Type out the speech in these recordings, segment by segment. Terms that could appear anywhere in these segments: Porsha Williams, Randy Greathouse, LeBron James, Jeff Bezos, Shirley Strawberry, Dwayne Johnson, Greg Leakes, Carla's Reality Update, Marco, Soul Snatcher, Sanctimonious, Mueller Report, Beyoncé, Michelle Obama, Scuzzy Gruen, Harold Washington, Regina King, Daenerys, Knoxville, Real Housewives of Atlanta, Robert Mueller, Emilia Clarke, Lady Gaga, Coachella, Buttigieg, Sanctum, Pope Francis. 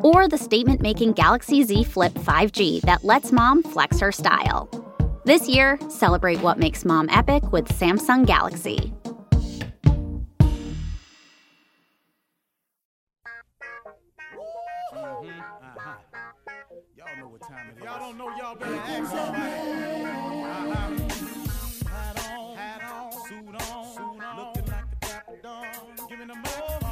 or the statement-making Galaxy Z Flip 5G that lets mom flex her style. This year, celebrate what makes mom epic with Samsung Galaxy. Y'all know what time it is. Y'all don't know, y'all better ask somebody. Hat on, suit on, looking like a dapper dog, giving them up.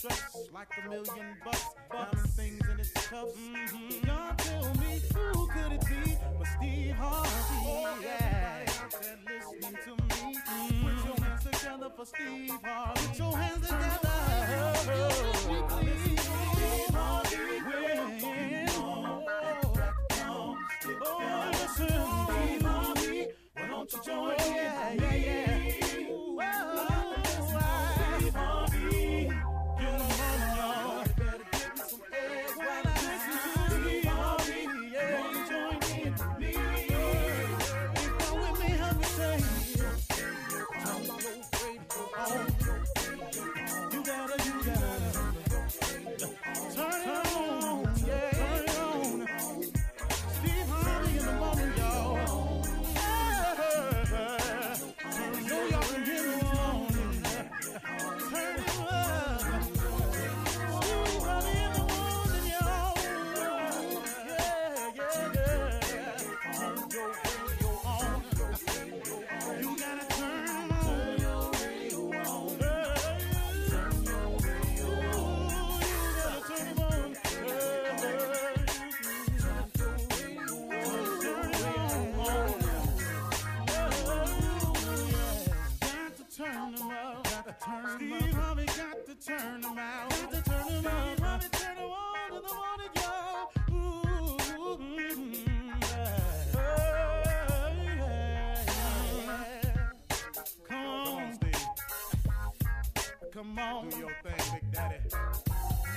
Dressed like $1 million bucks, diamond things in his cuffs. Mm-hmm. Y'all tell me who could it be but Steve Harvey? Oh, yeah. Everybody listening to me. Mm-hmm. Put your hands together for Steve Harvey. Put your hands together. Oh, please. Steve Harvey. Oh, listen. Steve Harvey. Why don't you join me? Yeah, yeah, yeah.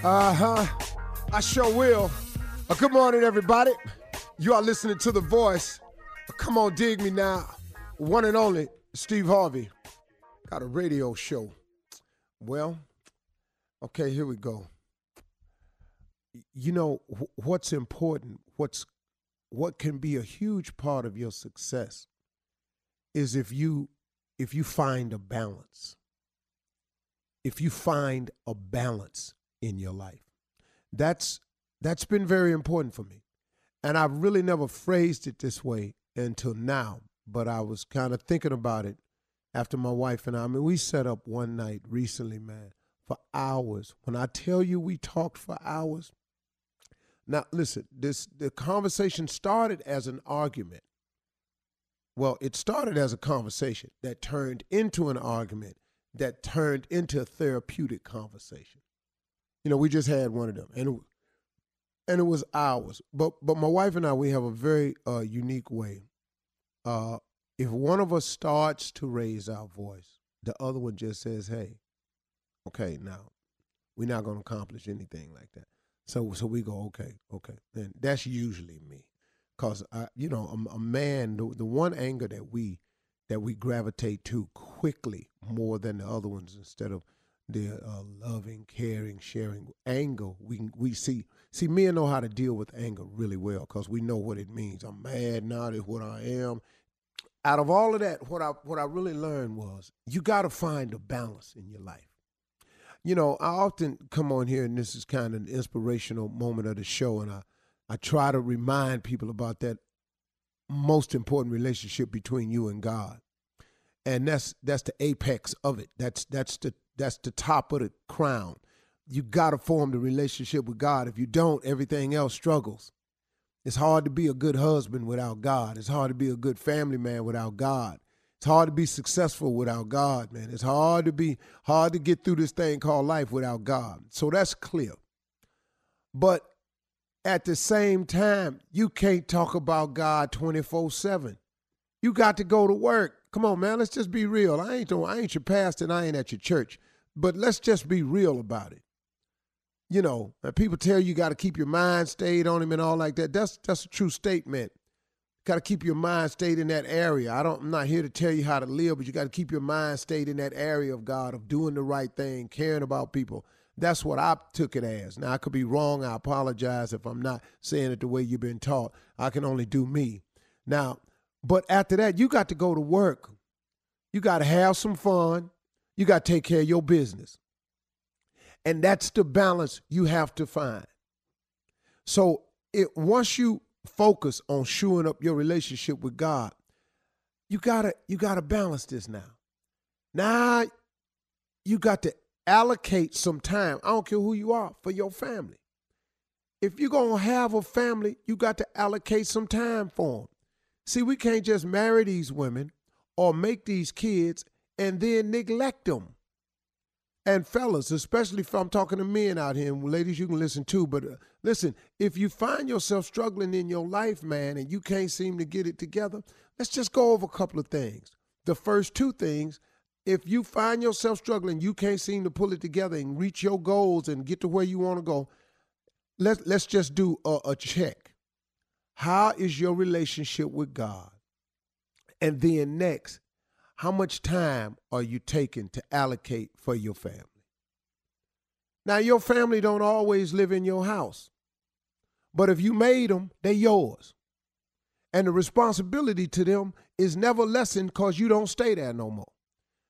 Well, I sure will. Good morning, everybody. You are listening to The Voice. Come on, dig me now. One and only, Steve Harvey. Got a radio show. Well, okay, here we go. You know, what's important, what can be a huge part of your success is if you find a balance. If you find a balance in your life. That's been very important for me. And I've really never phrased it this way until now, but I was kind of thinking about it after my wife and I. I mean, we set up one night recently, man, for hours. When I tell you we talked for hours. Now, listen, the conversation started as an argument. Well, it started as a conversation that turned into an argument. That turned into a therapeutic conversation. You know, we just had one of them, and it was ours. But my wife and I, we have a very unique way. If one of us starts to raise our voice, the other one just says, "Hey, okay, now we're not going to accomplish anything like that." So we go, "Okay," and that's usually me, cause a man, the one anger that we gravitate to quickly more than the other ones, instead of the loving, caring, sharing anger. We see men know how to deal with anger really well because we know what it means. I'm mad now, that's what I am. Out of all of that, what I really learned was you got to find a balance in your life. You know, I often come on here, and this is kind of an inspirational moment of the show, and I I try to remind people about that most important relationship between you and God. And that's the apex of it. That's the top of the crown. You got to form the relationship with God. If you don't, everything else struggles. It's hard to be a good husband without God. It's hard to be a good family man without God. It's hard to be successful without God, man. It's hard to get through this thing called life without God. So that's clear. But at the same time, you can't talk about God 24/7. You got to go to work. Come on, man, let's just be real. I ain't your pastor and I ain't at your church. But let's just be real about it. You know, people tell you got to keep your mind stayed on him and all like that. That's a true statement. Got to keep your mind stayed in that area. I'm not here to tell you how to live, but you got to keep your mind stayed in that area of God, of doing the right thing, caring about people. That's what I took it as. Now, I could be wrong. I apologize if I'm not saying it the way you've been taught. I can only do me. Now, but after that, you got to go to work. You got to have some fun. You got to take care of your business. And that's the balance you have to find. So once you focus on shoring up your relationship with God, you gotta balance this now. Now you got to allocate some time, I don't care who you are, for your family. If you're gonna have a family, you got to allocate some time for them. See, we can't just marry these women or make these kids and then neglect them. And fellas, especially if I'm talking to men out here, and ladies, you can listen too, but listen, if you find yourself struggling in your life, man, and you can't seem to get it together, let's just go over a couple of things. The first two things, if you find yourself struggling, you can't seem to pull it together and reach your goals and get to where you want to go, let's just do a check. How is your relationship with God? And then next, how much time are you taking to allocate for your family? Now, your family don't always live in your house, but if you made them, they're yours. And the responsibility to them is never lessened because you don't stay there no more,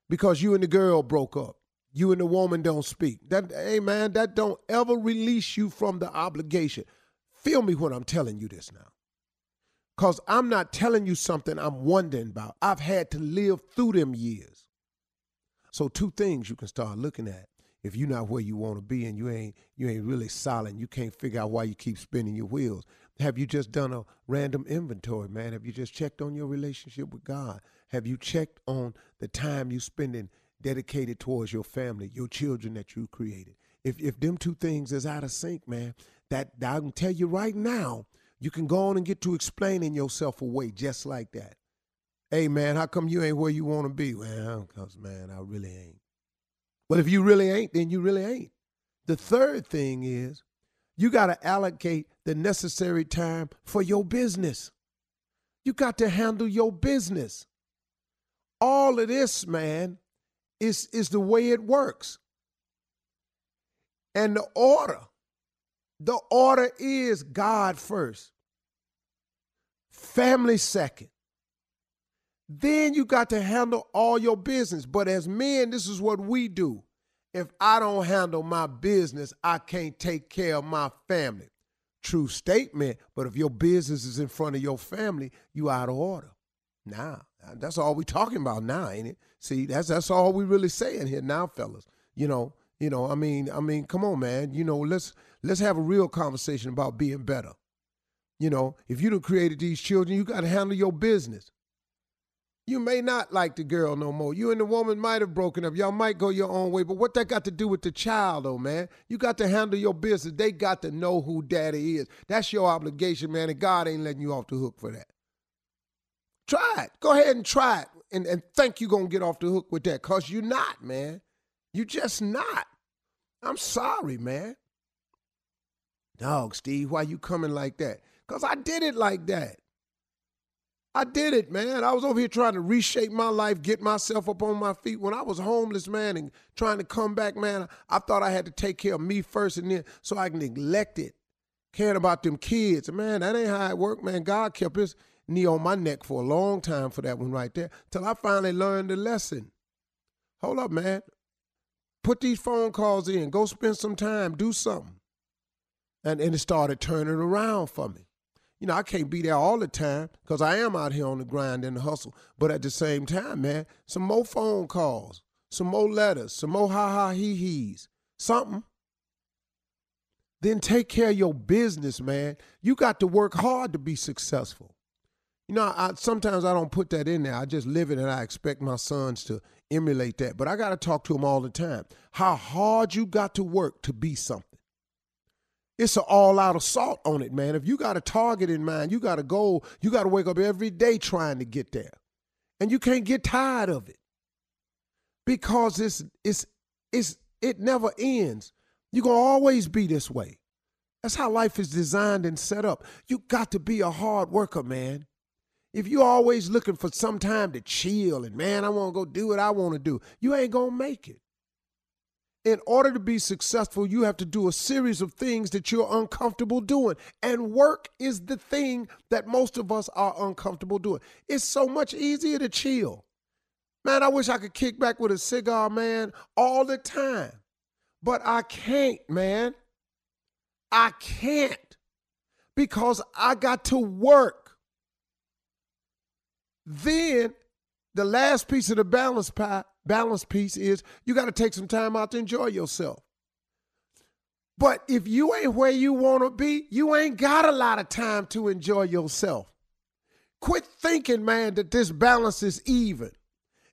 because you and the girl broke up. You and the woman don't speak. Hey, man, that don't ever release you from the obligation. Feel me when I'm telling you this now. Because I'm not telling you something I'm wondering about. I've had to live through them years. So two things you can start looking at. If you're not where you want to be and you ain't really solid, you can't figure out why you keep spinning your wheels. Have you just done a random inventory, man? Have you just checked on your relationship with God? Have you checked on the time you're spending dedicated towards your family, your children that you created? If them two things is out of sync, man, that I can tell you right now, you can go on and get to explaining yourself away just like that. Hey, man, how come you ain't where you want to be? Well, because, man, I really ain't. Well, if you really ain't, then you really ain't. The third thing is you got to allocate the necessary time for your business. You got to handle your business. All of this, man, is the way it works. And the order is God first, family second. Then you got to handle all your business. But as men, this is what we do. If I don't handle my business, I can't take care of my family. True statement, but if your business is in front of your family, you out of order. Now, that's all we talking about now, ain't it? See, that's all we really saying here now, fellas. You know, I mean, come on, man. You know, let's have a real conversation about being better. You know, if you done created these children, you got to handle your business. You may not like the girl no more. You and the woman might have broken up. Y'all might go your own way. But what that got to do with the child, though, man? You got to handle your business. They got to know who daddy is. That's your obligation, man, and God ain't letting you off the hook for that. Try it. Go ahead and try it and think you're going to get off the hook with that, because you're not, man. You're just not. I'm sorry, man. Dog, Steve, why you coming like that? Because I did it like that. I did it, man. I was over here trying to reshape my life, get myself up on my feet. When I was homeless, man, and trying to come back, man, I thought I had to take care of me first and then so I neglected caring about them kids. Man, that ain't how it worked, man. God kept his knee on my neck for a long time for that one right there till I finally learned the lesson. Hold up, man. Put these phone calls in. Go spend some time. Do something. And it started turning around for me. You know, I can't be there all the time because I am out here on the grind and the hustle. But at the same time, man, some more phone calls, some more letters, some more ha-ha he-he's, something. Then take care of your business, man. You got to work hard to be successful. You know, sometimes I don't put that in there. I just live it and I expect my sons to emulate that. But I got to talk to them all the time. How hard you got to work to be something. It's an all-out assault on it, man. If you got a target in mind, you got a goal, you got to wake up every day trying to get there. And you can't get tired of it because it never ends. You're going to always be this way. That's how life is designed and set up. You got to be a hard worker, man. If you're always looking for some time to chill and, man, I want to go do what I want to do, you ain't going to make it. In order to be successful, you have to do a series of things that you're uncomfortable doing. And work is the thing that most of us are uncomfortable doing. It's so much easier to chill. Man, I wish I could kick back with a cigar, man, all the time. But I can't, man. I can't because I got to work. Then the last piece of the balance piece is you got to take some time out to enjoy yourself. But if you ain't where you want to be, you ain't got a lot of time to enjoy yourself. Quit thinking, man, that this balance is even.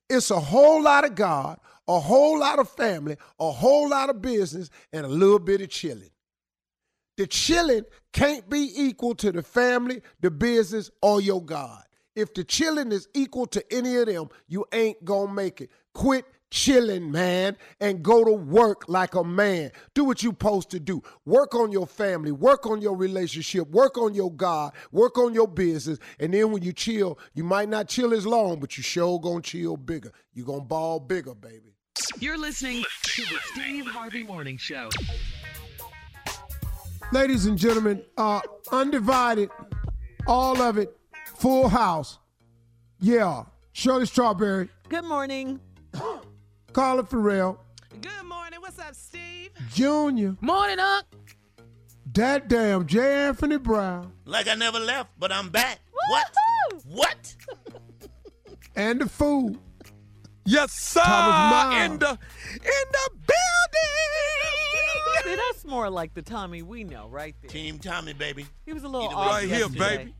It's a whole lot of God, a whole lot of family, a whole lot of business, and a little bit of chilling. The chilling can't be equal to the family, the business, or your God. If the chilling is equal to any of them, you ain't gonna make it. Quit chilling, man, and go to work like a man. Do what you're supposed to do. Work on your family, work on your relationship, work on your God, work on your business, and then when you chill, you might not chill as long, but you sure gonna chill bigger. You're gonna ball bigger, baby. You're listening to the Steve Harvey Morning Show. Ladies and gentlemen, undivided, all of it, full house. Yeah, Shirley Strawberry. Good morning. Carla Ferrell. Good morning. What's up, Steve? Junior. Morning, Unc. That damn J. Anthony Brown. Like I never left, but I'm back. Woo-hoo! What? What? And the fool. Yes, sir. Tommy Miles. In the building. See, that's more like the Tommy we know right there. Team Tommy, baby. He was a little off right here, baby.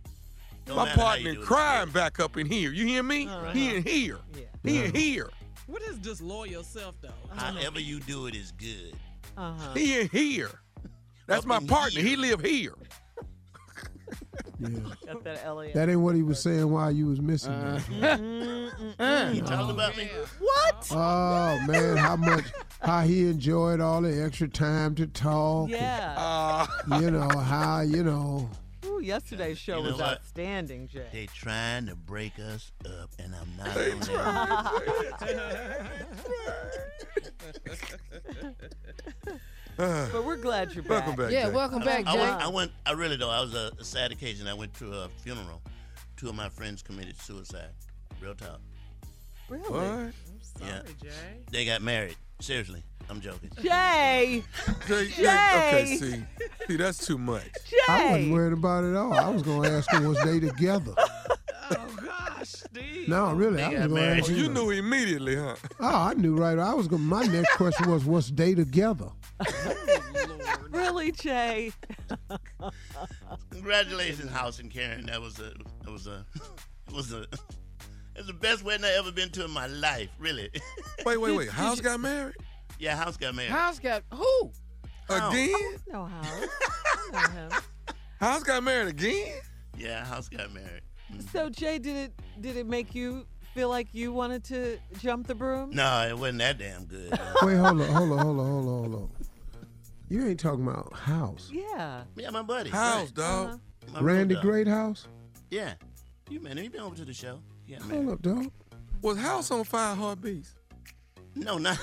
No my partner crying back up in here. You hear me? Right. He in here. Yeah. He in here. What is disloyal self, though? However you do it is good. Uh-huh. He in here. That's my partner. He live here. Yeah. Got that, that ain't what he was saying while you was missing that. He talking about me. What? Oh, man, how he enjoyed all the extra time to talk. Yeah. And, Ooh, yesterday's show was outstanding, Jay. They trying to break us up, and I'm not going to. But we're glad you're back. Welcome back, yeah, Jay. Welcome back, Jay. I really, though, I was a sad occasion. I went to a funeral. Two of my friends committed suicide. Real talk. Really? What? I'm sorry, Jay. They got married. Seriously, I'm joking. Jay. Okay, see, that's too much. Jay. I wasn't worried about it at all. I was gonna ask you, was they together? Oh gosh, Steve. No, really, they I was gonna ask you. You knew immediately, huh? Oh, I knew right. I was gonna. My next question was, was they together? Oh, Lord. Really, Jay? Congratulations, House and Karen. That was It's the best wedding I ever been to in my life, really. Wait. House got married? Yeah, House got married. House got who? Again? No, House. No, House. House got married again? Yeah, House got married. Mm-hmm. So Jay, did it make you feel like you wanted to jump the broom? No, it wasn't that damn good. Wait, hold on. You ain't talking about House. Yeah. Yeah, my buddy. House, dog. Uh-huh. Randy Greathouse? Yeah. You man, he been over to the show. Yeah, hold up, dog. Was House on Fire Heartbeats? No, not.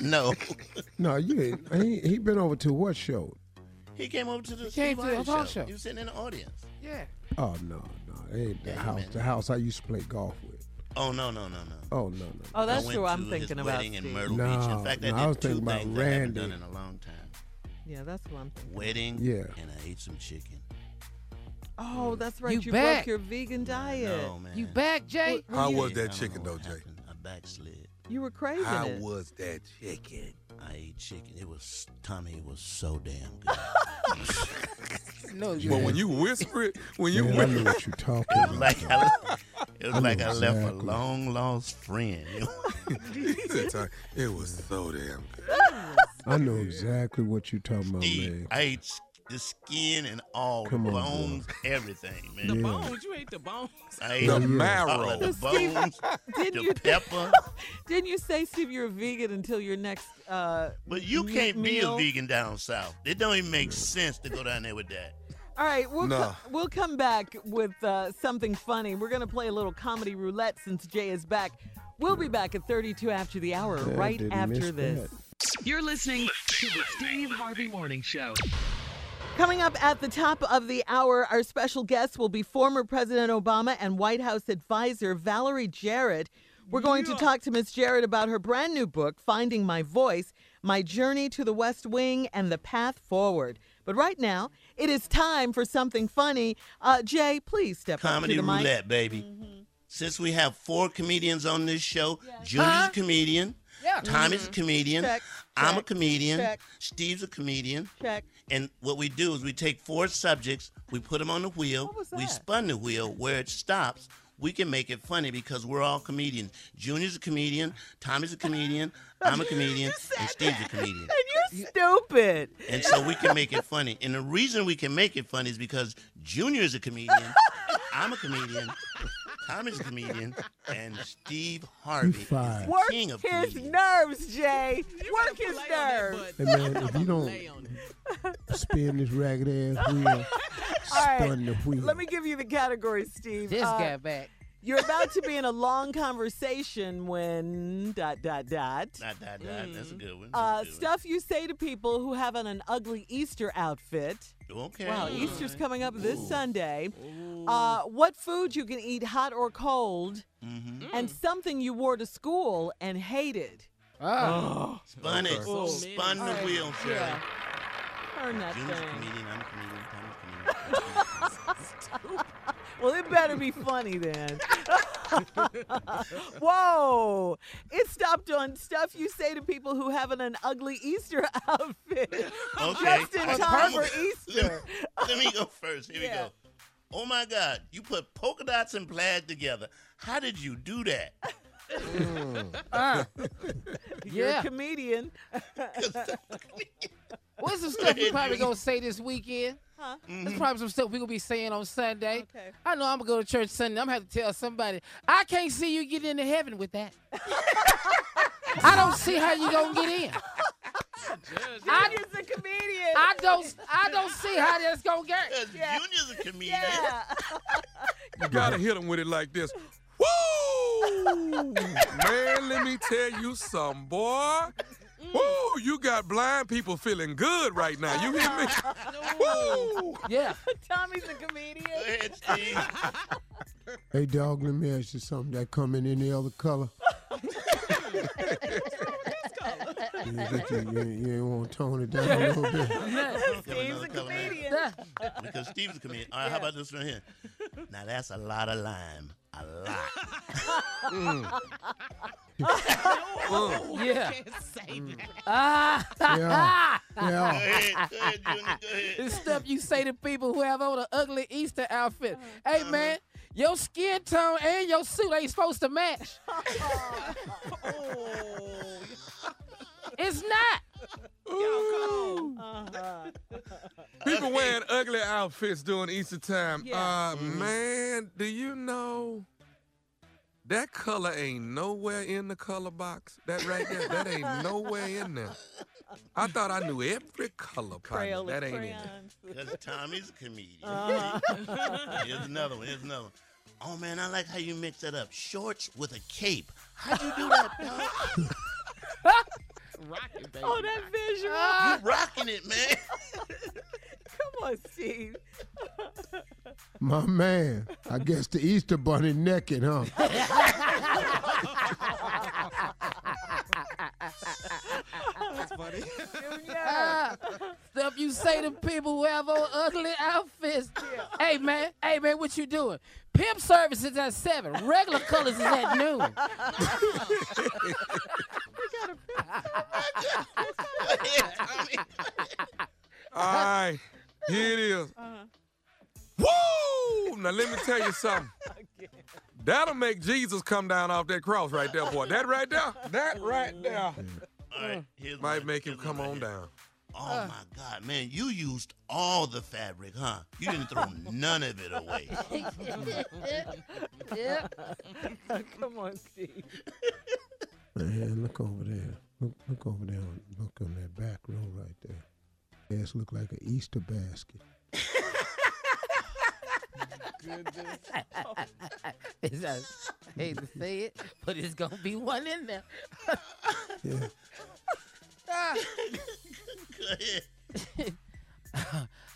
No. No, you ain't. He been over to what show? He came over to the Steve Harvey show. You sitting in the audience. Yeah. Oh, no. It ain't the House. Man. The House I used to play golf with. Oh, no. Oh, no. Oh, that's true. I'm thinking about. I went to his wedding in Myrtle Beach. In fact, I did two things I haven't done in a long time. Yeah, that's what I'm thinking. Wedding. Yeah. And I ate some chicken. Oh, that's right. You broke your vegan diet. No, man. You back, Jay? How was that chicken, though, Jay? I backslid. You were crazy. How was that chicken? I ate chicken. It was, Tommy, it was so damn good. No, but when you whisper it, when you whisper it. I know what you're talking about. It was like I left a long lost friend. It was so damn good. I know exactly what you're talking about, man. I ate chicken. The skin and all, the bones, everything, man. The bones? You ate the bones? I ate the marrow. The bones, the pepper. Didn't you say, Steve, you're a vegan until your next But you can't be a vegan down south. It don't even make sense to go down there with that. All right, we'll come back with something funny. We're going to play a little comedy roulette since Jay is back. We'll be back at 32 after the hour, right after this. You're listening to the Steve Harvey Morning Show. Coming up at the top of the hour, our special guest will be former President Obama and White House advisor Valerie Jarrett. We're going to talk to Ms. Jarrett about her brand new book, Finding My Voice, My Journey to the West Wing and the Path Forward. But right now, it is time for something funny. Jay, please step up to the mic. Comedy roulette, baby. Mm-hmm. Since we have four comedians on this show, Julie's a comedian. Yeah. Tommy's a comedian. Check. I'm a comedian. Check. Steve's a comedian. Check. And what we do is we take four subjects, we put them on the wheel, we spun the wheel. Where it stops, we can make it funny because we're all comedians. Junior's a comedian. Tommy's a comedian. I'm a comedian. And Steve's a comedian. And you're stupid. And so we can make it funny. And the reason we can make it funny is because Junior's a comedian. I'm a comedian. Tommy's a comedian, and Steve Harvey is the king of comedians. Work his nerves, Jay. Work his nerves. Hey, man, if you don't spin this ragged ass wheel, spin the wheel. Let me give you the categories, Steve. This guy back. You're about to be in a long conversation when ... That's a good one. Stuff you say to people who have on an ugly Easter outfit. Okay. Wow, Easter's coming up this Sunday. What food you can eat hot or cold, and something you wore to school and hated. Oh. Spun it. Oh, spun the wheel, Shirley. Yeah. Turn that Junior's thing. Comedian, I'm a comedian, Tommy's comedian. Well, it better be funny then. Whoa. It stopped on stuff you say to people who have an ugly Easter outfit. Okay. Just in time for Easter. Let me go first. Here we go. Oh, my God. You put polka dots and plaid together. How did you do that? You're a comedian. What's some stuff you're probably going to say this weekend? Huh? Mm-hmm. That's probably some stuff we're going to be saying on Sunday. Okay. I know I'm going to go to church Sunday. I'm going to have to tell somebody, I can't see you get into heaven with that. I don't see how you're going to get in. Junior's a comedian. I don't see how that's going to get. Junior's a comedian. Yeah. You got to hit him with it like this. Woo! Man, let me tell you something, boy. Woo, you got blind people feeling good right now. You hear me? Woo! Yeah. Tommy's a comedian. Go ahead, Steve. Hey, dog, let me ask you something. That come in any other color? You ain't want to tone it down a little bit. Steve's a comedian. Because Steve's a comedian. All right, how about this right here? Now, that's a lot of lime. A lot. I can't say that. Go ahead, Junior. Go ahead. This stuff you say to people who have on an ugly Easter outfit. Hey, man, your skin tone and your suit ain't supposed to match. It's not. Ooh. People wearing ugly outfits during Easter time. Man, do you know that color ain't nowhere in the color box? That right there, that ain't nowhere in there. I thought I knew every color. That ain't it. Because Tommy's a comedian. Here's another one. Oh, man, I like how you mix that up. Shorts with a cape. How'd you do that? Rocking, baby. Oh, that visual. You rocking it, man. Come on, Steve. My man, I guess the Easter bunny naked, huh? That's funny. Junior. you say to people who have on ugly outfits, hey man, what you doing? Pimp service is at 7. Regular colors is at noon. All right, here it is. Woo! Now let me tell you something. That'll make Jesus come down off that cross right there, boy. That right there. All right, might make him come on down. Oh, my God, man, you used all the fabric, huh? You didn't throw none of it away. Yeah. Come on, Steve. Man, look over there. Look over there. Look on that back row right there. Yes, look like an Easter basket. I hate to say it, but it's going to be one in there. Yeah.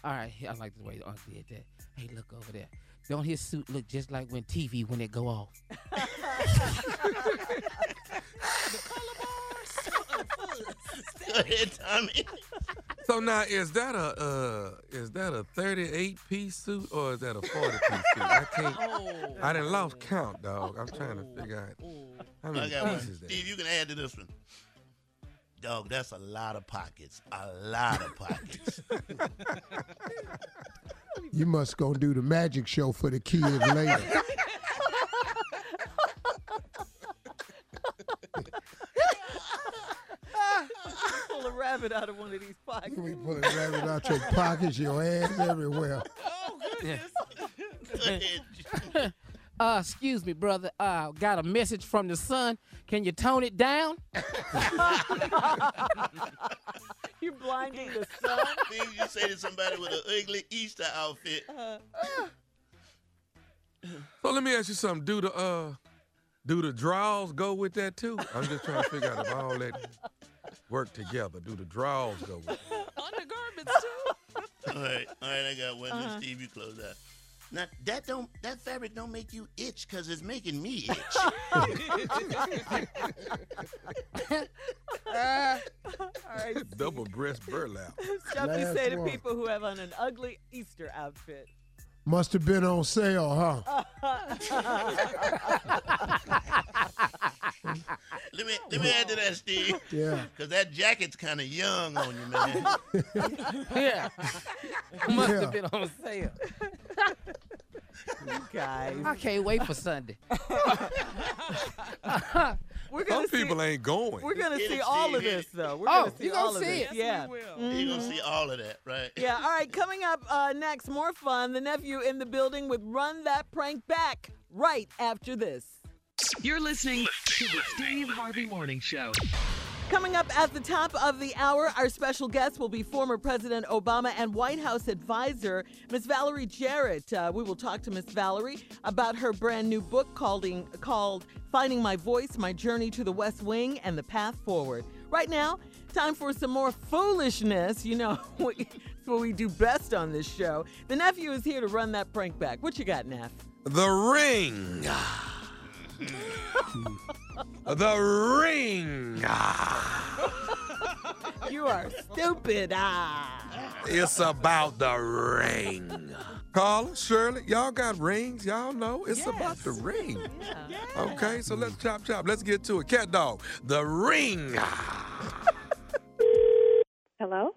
All right, I like the way the auntie did that. Hey, look over there. Don't his suit look just like when TV when it go off? Go ahead, Tommy. So now is that a 38-piece suit or is that a 40-piece suit? I done lost count, dog. I'm trying to figure out how many pieces that. Steve, you can add to this one. Dog, that's a lot of pockets. You must go do the magic show for the kids later. Pull a rabbit out of one of these pockets. You pull a rabbit out your pockets, your ass everywhere. Oh, goodness. Excuse me, brother. Got a message from the sun. Can you tone it down? You're blinding the sun. Things you say to somebody with an ugly Easter outfit. So let me ask you something. Do the draws go with that too? I'm just trying to figure out if all that work together. Do the draws go with that? Undergarments too. All right. I got one. Steve, you close that. Now, that fabric don't make you itch because it's making me itch. All right. Double-breast burlap. Stuff you say to people who have on an ugly Easter outfit. Must have been on sale, huh? Let me add to that, Steve. Yeah. Because that jacket's kind of young on you, man. Yeah. Must have been on sale. You guys. I can't wait for Sunday. Some people ain't going. We're going to see all of this, though. We're going to see all of it. Yeah. You're going to see all of that, right? Yeah. All right. Coming up next, more fun. The nephew in the building with Run That Prank Back right after this. You're listening to the Steve Harvey Morning Show. Coming up at the top of the hour, our special guest will be former President Obama and White House advisor, Ms. Valerie Jarrett. We will talk to Ms. Valerie about her brand new book called Finding My Voice, My Journey to the West Wing and the Path Forward. Right now, time for some more foolishness. You know, it's what we do best on this show. The nephew is here to run that prank back. What you got, Neff? The ring. The ring. You are stupid. It's about the ring. Carla, Shirley, y'all got rings. Y'all know it's about the ring. Yeah. Yes. Okay, so let's chop. Let's get to it. Cat dog, the ring. Hello?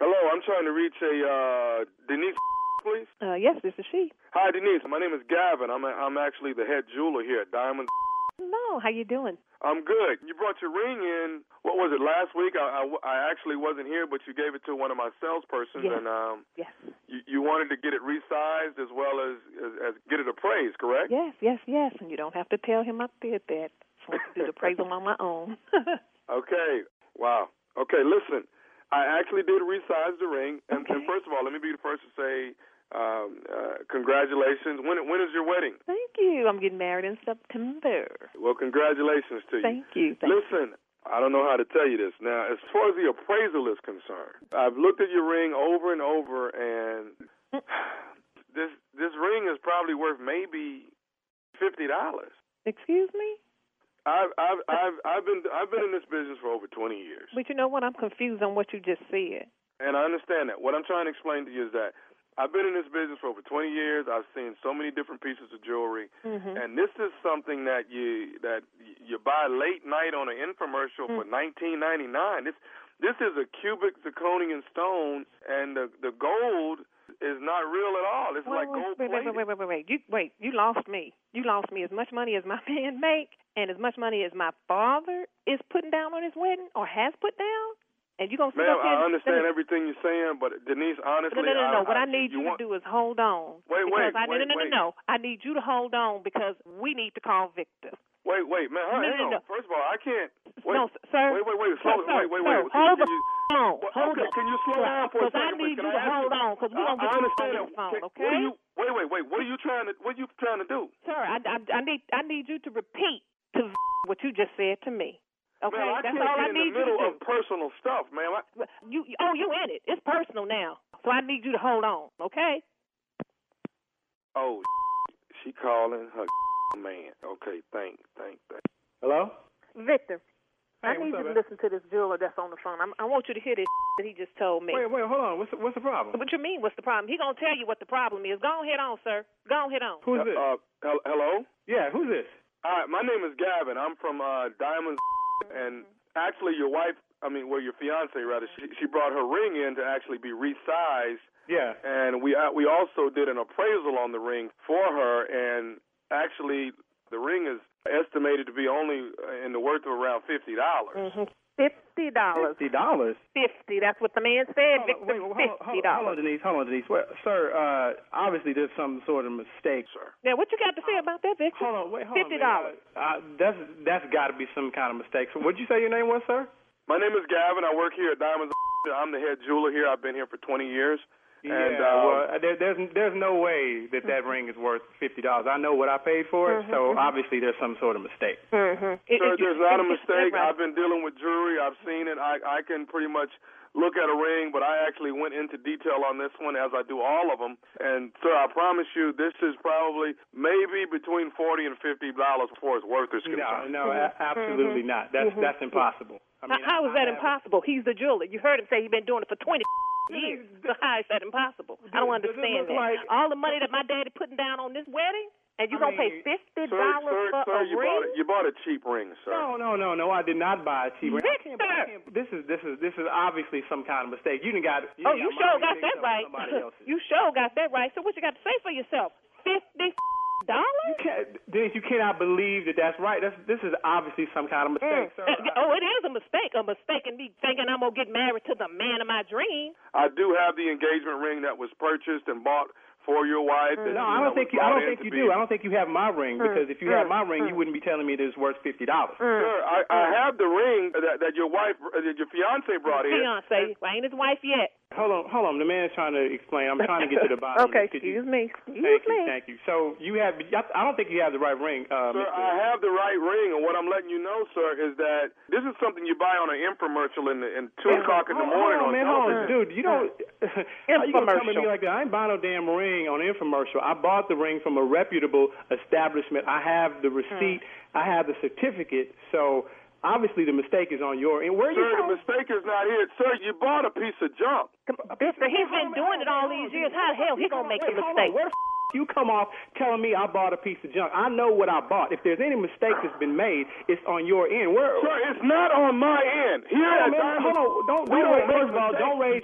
Hello, I'm trying to reach a Denise, please. Yes, this is she. Hi, Denise. My name is Gavin. I'm actually the head jeweler here at Diamonds. Hello. How you doing? I'm good. You brought your ring in, what was it, last week? I actually wasn't here, but you gave it to one of my salespersons. Yes. And you wanted to get it resized as well as get it appraised, correct? Yes. And you don't have to tell him I did that. I do the appraisal on my own. Okay. Wow. Okay, listen. I actually did resize the ring. And first of all, let me be the first to say congratulations. When is your wedding? Thank you. I'm getting married in September. Well, congratulations to you. Thank you. Listen, I don't know how to tell you this. Now, as far as the appraisal is concerned, I've looked at your ring over and over, and this ring is probably worth maybe $50. Excuse me? I've been in this business for over 20 years. But you know what? I'm confused on what you just said. And I understand that. What I'm trying to explain to you is that I've been in this business for over 20 years. I've seen so many different pieces of jewelry, and this is something that you buy late night on an infomercial for $19.99. This is a cubic zirconian stone, and the gold is not real at all. It's like gold plated. Wait, you lost me. You lost me. As much money as my man make, and as much money as my father is putting down on his wedding or has put down. And you're going to sit up here. I understand everything you're saying, but Denise, honestly. No. What I need you to do is hold on. Wait. I need you to hold on because we need to call Victor. Wait, man. No. First of all, I can't. Wait. No, sir. Wait. Slow. Hold the phone. Hold on. Can you slow down for a second? Because I need you to hold on because we're going to get you on the phone, okay? Wait. What are you trying to do? Sir, I need you to repeat to what you just said to me. Okay, man, that's all I need you to do. In the middle of personal stuff, man. You in it. It's personal now. So I need you to hold on, okay? Oh, she calling her man. Okay, thanks. Hello? Victor, hey, I need you to listen to this jeweler that's on the phone. I want you to hear this that he just told me. Wait, hold on. What's the problem? What you mean, what's the problem? He going to tell you what the problem is. Go ahead on, sir. Go ahead on. Who's this? Hello? Yeah, who's this? All right, my name is Gavin. I'm from Diamonds. And actually, your fiance, rather, she brought her ring in to actually be resized. Yeah. And we also did an appraisal on the ring for her, and actually, the ring is estimated to be only in the worth of around $50. Mm-hmm. $50. $50. That's what the man said. Hold on, Denise. Well, sir, obviously there's some sort of mistake, sir. Now, what you got to say about that, Victor? Hold on. $50. That's got to be some kind of mistake. So, what'd you say your name was, sir? My name is Gavin. I work here at Diamonds. I'm the head jeweler here. I've been here for 20 years. Yeah, and there's no way that ring is worth $50. I know what I paid for it, so obviously there's some sort of mistake. Mm-hmm. There's not a mistake. Right. I've been dealing with jewelry. I've seen it. I can pretty much look at a ring, but I actually went into detail on this one as I do all of them. And, sir, I promise you this is probably maybe between $40 and $50 before it's worth is concerned. No, absolutely not. That's impossible. I mean, how is that impossible? He's the jeweler. You heard him say he's been doing it for 20 years. So how is that impossible? I don't understand that. Like, all the money that my daddy putting down on this wedding, and you're going to pay $50 for a ring? You bought a cheap ring, sir. No, I did not buy a cheap ring. This is obviously some kind of mistake. You sure got that right. You sure got that right. So what you got to say for yourself? $50? Denise, you cannot believe that's right. This is obviously some kind of mistake, sir. It is a mistake. A mistake in me thinking I'm going to get married to the man of my dream. I do have the engagement ring that was purchased and bought for your wife. Mm. No, I don't think you do. I don't think you have my ring, because if you had my ring, you wouldn't be telling me that it's worth $50. Sure, I have the ring that your fiancé brought in. Fiancé, I ain't his wife yet. Hold on. The man's trying to explain. I'm trying to get to the bottom. Okay, excuse me. Thank you. So I don't think you have the right ring. Sir, I have the right ring, and what I'm letting you know, sir, is that this is something you buy on an infomercial in 2 o'clock in the morning. Dude, you don't. Are you gonna come at me like that? I ain't buying no damn ring on an infomercial. I bought the ring from a reputable establishment. I have the receipt. I have the certificate. So. Obviously, the mistake is on your end. Sir, the mistake is not here. Sir, you bought a piece of junk. Mister, he's been doing it all these years. How the hell he going to make a mistake? Where the you come off telling me I bought a piece of junk? I know what I bought. If there's any mistake that's been made, it's on your end. Sir, it's not on my end. Don't raise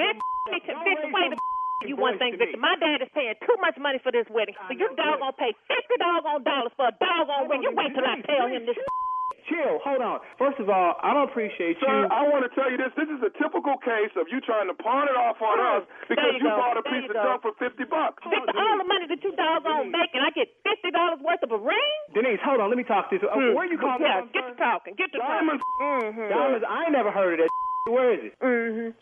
you one thing, Victor. My dad is paying too much money for this wedding, so your dog going to pay $50 for a doggone ring. You wait till I tell him this. Chill. Hold on. First of all, I don't appreciate you. Sir, I want to tell you this. This is a typical case of you trying to pawn it off on us because you bought a piece of junk for $50. All the money that you doggone making, I get $50 worth of a ring? Denise, hold on. Let me talk to you. Where are you calling from? Get to talking. Diamonds. Diamonds. I ain't never heard of that. Where is it?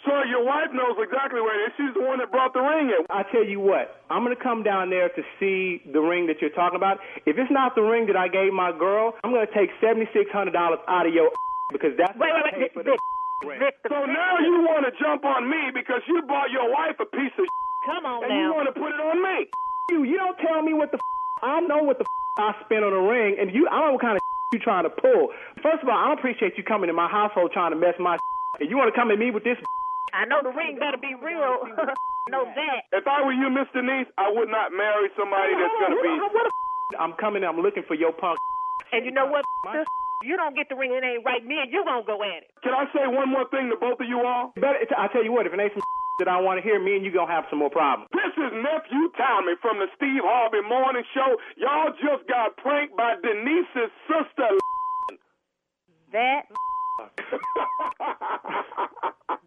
Sir, your wife knows exactly where it is. She's the one that brought the ring in. I tell you what, I'm going to come down there to see the ring that you're talking about. If it's not the ring that I gave my girl, I'm going to take $7,600 out of your because that's what I paid for this ring. So now you want to jump on me because you bought your wife a piece of Come on and now. And you want to put it on me. You don't tell me what the I know what the I spent on a ring, and I don't know what kind of you trying to pull. First of all, I don't appreciate you coming to my household trying to mess my and you want to come at me with this? I know the ring better be real. Know that. If I were you, Miss Denise, I would not marry somebody that's going to be... I'm coming, I'm looking for your punk. And you know what, you don't get the ring, it ain't right, me and you gonna go at it. Can I say one more thing to both of you all? I tell you what, if it ain't some that I want to hear, me and you gonna have some more problems. This is Nephew Tommy from the Steve Harvey Morning Show. Y'all just got pranked by Denise's sister. That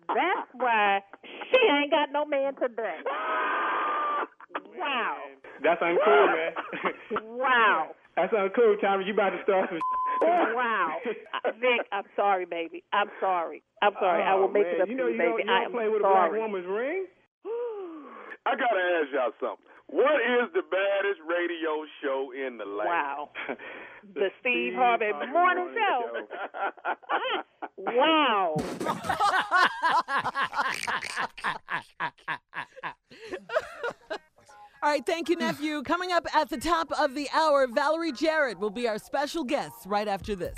that's why she ain't got no man today. Wow. That's uncool, man. Wow. That's uncool, Tommy. You about to start some Wow. Vic, I'm sorry, baby. I'm sorry. I will make it up to you, baby. You don't play with a black woman's ring? I got to ask y'all something. What is the baddest radio show in the land? Wow. The Steve Harvey Morning Show. Wow. All right, thank you, Nephew. Coming up at the top of the hour, Valerie Jarrett will be our special guest right after this.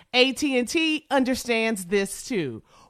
AT&T understands this too.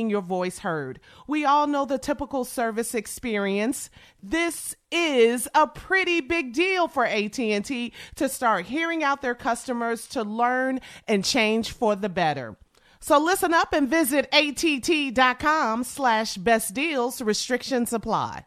your voice heard. We all know the typical service experience. This is a pretty big deal for AT&T to start hearing out their customers to learn and change for the better. So listen up and visit att.com/bestdeals. Restrictions apply.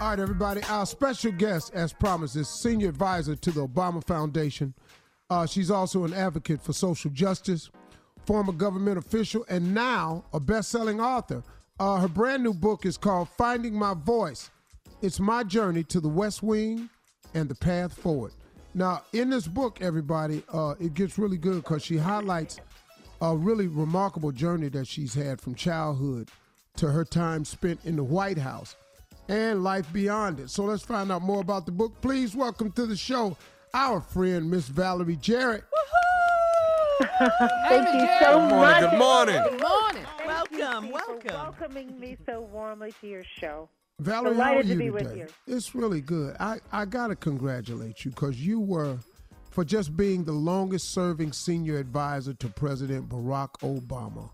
All right, everybody, our special guest, as promised, is senior advisor to the Obama Foundation. She's also an advocate for social justice, former government official, and now a best-selling author. Her brand-new book is called Finding My Voice. It's my journey to the West Wing and the path forward. Now, in this book, everybody, it gets really good because she highlights a really remarkable journey that she's had from childhood to her time spent in the White House and life beyond it. So let's find out more about the book. Please welcome to the show our friend, Miss Valerie Jarrett. Woohoo! Thank you so much. Good morning. Good morning. Welcome. For welcoming me so warmly to your show. Valerie, how are you today? With you. It's really good. I got to congratulate you because you were, for just being the longest serving senior advisor to President Barack Obama.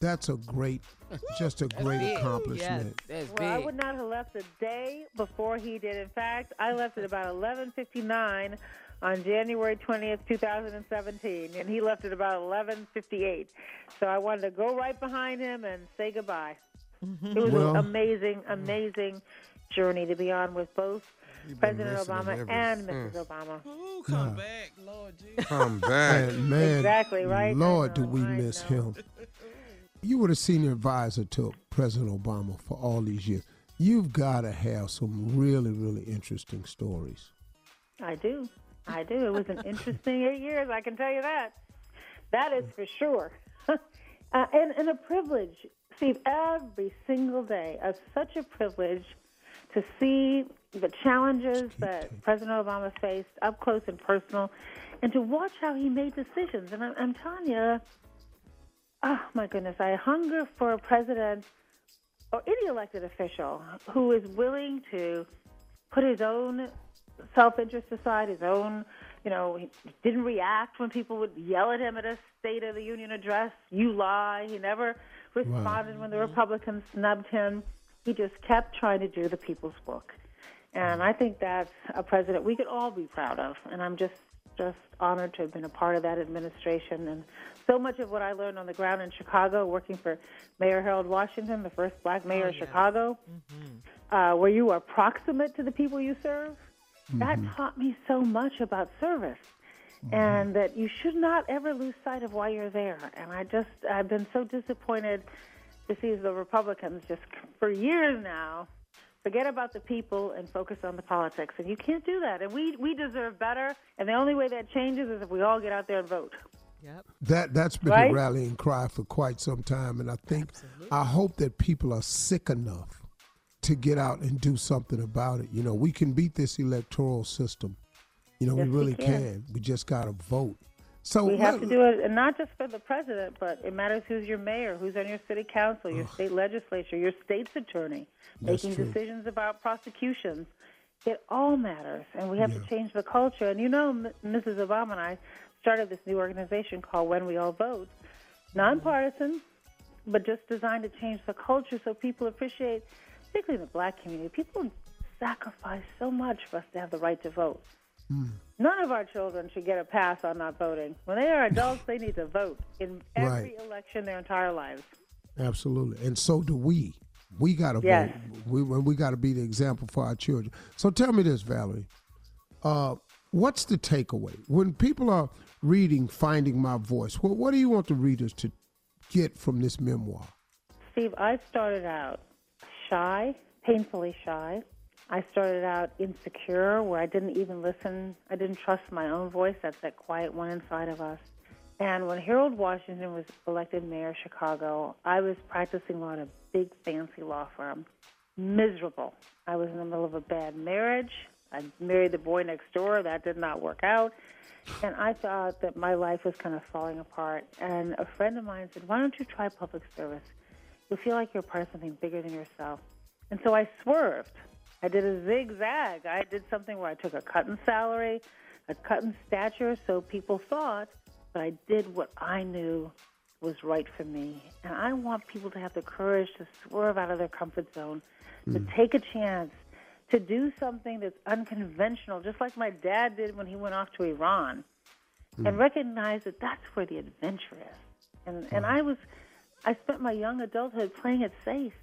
That's a great accomplishment. Yes, that's big. I would not have left the day before he did. In fact, I left at about 11:59 on January 20th, 2017, and he left at about 11:58. So I wanted to go right behind him and say goodbye. It was an amazing, amazing journey to be on with both President Obama and Mrs. Obama. Ooh, come back, Lord Jesus. Come back. Man, exactly, right? Lord, do we miss him. You were the senior advisor to President Obama for all these years. You've got to have some really, really interesting stories. I do. I do. It was an interesting 8 years, I can tell you that. That is for sure. And a privilege, Steve, every single day. It's such a privilege to see the challenges that President Obama faced up close and personal, and to watch how he made decisions. And I'm telling you, oh, my goodness, I hunger for a president or any elected official who is willing to put his own self-interest aside, his own, you know, he didn't react when people would yell at him at a State of the Union address. You lie. He never responded when the Republicans snubbed him. He just kept trying to do the people's work. And I think that's a president we could all be proud of. And I'm just honored to have been a part of that administration. And so much of what I learned on the ground in Chicago, working for Mayor Harold Washington, the first black mayor of Chicago, where you are proximate to the people you serve, that taught me so much about service and that you should not ever lose sight of why you're there. And I've been so disappointed to see the Republicans just for years now forget about the people and focus on the politics. And you can't do that. And we deserve better. And the only way that changes is if we all get out there and vote. Yep. That's been a rallying cry for quite some time. And I think, I hope that people are sick enough to get out and do something about it. You know, we can beat this electoral system. You know, yes, we really can. We just got to vote. So we have to do it, and not just for the president, but it matters who's your mayor, who's on your city council, your state legislature, your state's attorney, making decisions about prosecutions. It all matters, and we have to change the culture. And you know, Mrs. Obama and I started this new organization called When We All Vote, nonpartisan, but just designed to change the culture so people appreciate, particularly in the black community, people sacrifice so much for us to have the right to vote. None of our children should get a pass on not voting. When they are adults, they need to vote in every election their entire lives. Absolutely. And so do we. We got to vote. We got to be the example for our children. So tell me this, Valerie. What's the takeaway? When people are reading Finding My Voice, what do you want the readers to get from this memoir? Steve, I started out shy, painfully shy. I started out insecure, where I didn't even listen. I didn't trust my own voice. That's that quiet one inside of us. And when Harold Washington was elected mayor of Chicago, I was practicing law at a big, fancy law firm. Miserable. I was in the middle of a bad marriage. I married the boy next door. That did not work out. And I thought that my life was kind of falling apart. And a friend of mine said, why don't you try public service? You'll feel like you're part of something bigger than yourself. And so I swerved. I did a zigzag. I did something where I took a cut in salary, a cut in stature, so people thought that I did what I knew was right for me. And I want people to have the courage to swerve out of their comfort zone, to take a chance, to do something that's unconventional, just like my dad did when he went off to Iran, and recognize that that's where the adventure is. And I spent my young adulthood playing it safe,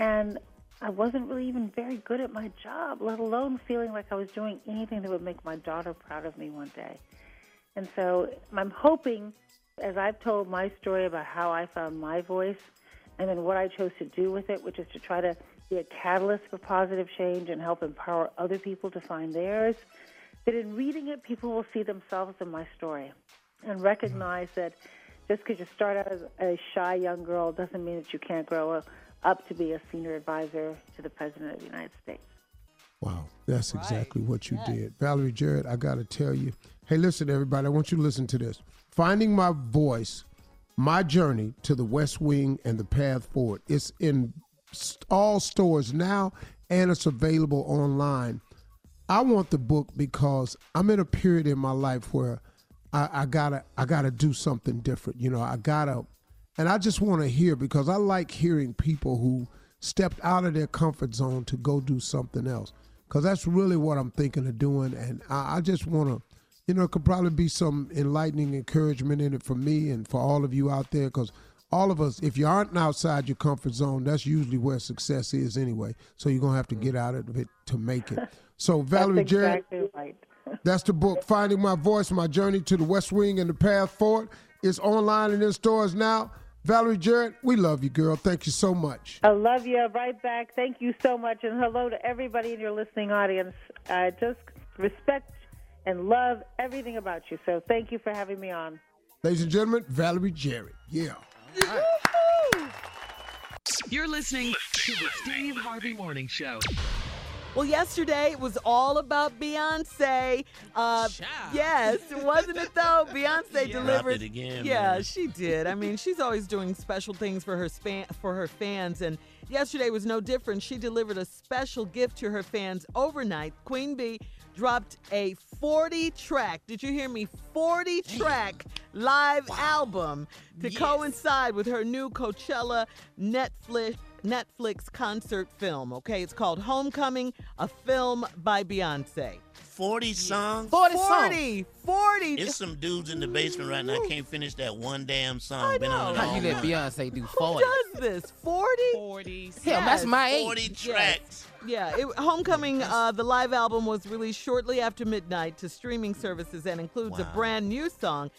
and I wasn't really even very good at my job, let alone feeling like I was doing anything that would make my daughter proud of me one day. And so I'm hoping, as I've told my story about how I found my voice and then what I chose to do with it, which is to try to be a catalyst for positive change and help empower other people to find theirs, that in reading it, people will see themselves in my story and recognize that just because you start out as a shy young girl doesn't mean that you can't grow up to be a senior advisor to the President of the United States. Wow, that's exactly what you did. Valerie Jarrett, I got to tell you. Hey, listen, everybody, I want you to listen to this. Finding My Voice, My Journey to the West Wing and the Path Forward. It's in all stores now, and it's available online. I want the book because I'm in a period in my life where I gotta do something different. You know, and I just want to hear, because I like hearing people who stepped out of their comfort zone to go do something else, because that's really what I'm thinking of doing. And I just want to, you know, it could probably be some enlightening encouragement in it for me and for all of you out there, because all of us, if you aren't outside your comfort zone, that's usually where success is anyway. So you're going to have to get out of it to make it. So Valerie Jarrett, right. That's the book, Finding My Voice, My Journey to the West Wing and the Path Forward. It's online and in stores now. Valerie Jarrett, we love you, girl. Thank you so much. I love you. Right back. Thank you so much. And hello to everybody in your listening audience. I just respect and love everything about you. So thank you for having me on. Ladies and gentlemen, Valerie Jarrett. Yeah. Right. You're listening to the Steve Harvey Morning Show. Well, yesterday it was all about Beyonce. Yes, wasn't it though? Beyonce delivered. It again, yeah, man. She did. I mean, she's always doing special things for her fans, and yesterday was no different. She delivered a special gift to her fans overnight. Queen Bee dropped a 40-track, did you hear me, 40-track live album to coincide with her new Coachella Netflix concert film, okay? It's called Homecoming, a film by Beyonce. 40 songs? 40 songs. It's some dudes in the basement right now. I can't finish that one damn song. How you let Beyonce do 40? Who does this? 40? 40. Hell, that's my age. 40 tracks. Yeah, Homecoming, the live album was released shortly after midnight to streaming services and includes a brand new song.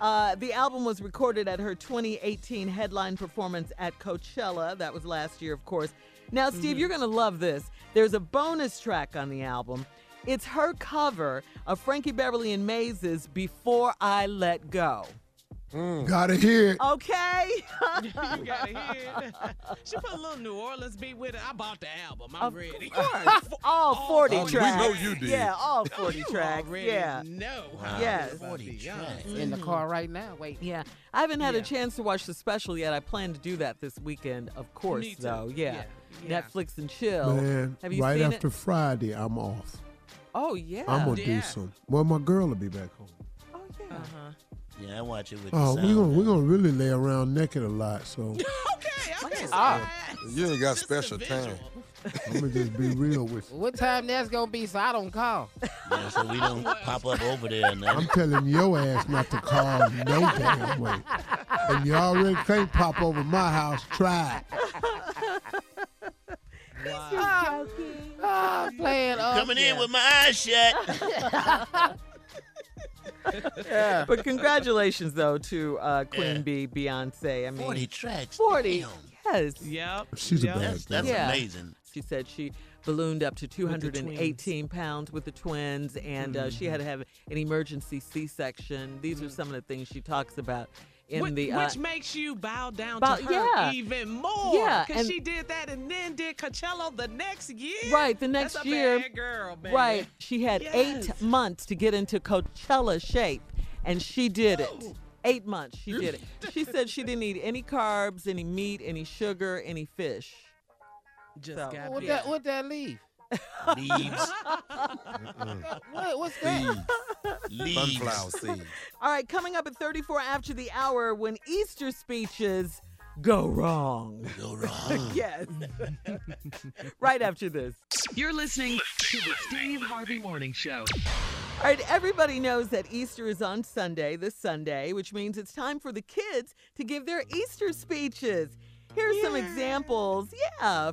The album was recorded at her 2018 headline performance at Coachella. That was last year, of course. Now, Steve, you're going to love this. There's a bonus track on the album. It's her cover of Frankie Beverly and Maze's Before I Let Go. Gotta hear it. Okay. You gotta hear it. She put a little New Orleans beat with it. I bought the album. I'm ready. Of course. all 40 tracks. We know you did. Yeah, all 40 tracks. Yeah. No. Wow. Yes. 40 tracks. In the car right now. Wait. Yeah. I haven't had a chance to watch the special yet. I plan to do that this weekend, of course, though. Yeah. Netflix and chill. Man, have you right seen after it? Friday, I'm off. Oh, yeah. I'm going to do some. Well, my girl will be back home. Oh, yeah. Uh-huh. Yeah, I watch it with the sound. We're gonna really lay around naked a lot, so. Okay. You ain't got special time. I'm gonna just be real with you. What time that's gonna be so I don't call? Yeah, so we don't pop up over there. Now. I'm telling your ass not to call no damn way. And you already can't pop over my house. Try it. Wow. Playing coming in with my eyes shut. Yeah. But congratulations, though, to Queen Bee, Beyonce. I mean, 40 tracks. 40. Damn. Yes. Yep. She's a bad girl. That's amazing. She said she ballooned up to 218 pounds with the twins, and she had to have an emergency C-section. These are some of the things she talks about. Which makes you bow down to her even more. Yeah, because she did that and then did Coachella the next year. Right, the next year. That's a bad girl, baby. Right, she had 8 months to get into Coachella shape, and she did it. 8 months, she did it. She said she didn't eat any carbs, any meat, any sugar, any fish. What'd that leave? Leaves. What's that? Leaves. Sunflower seeds. All right, coming up at 34 after the hour, when Easter speeches go wrong. Go wrong. Yes. Right after this. You're listening to the Steve Harvey Morning Show. All right, everybody knows that Easter is on Sunday, this Sunday, which means it's time for the kids to give their Easter speeches. Here's some examples,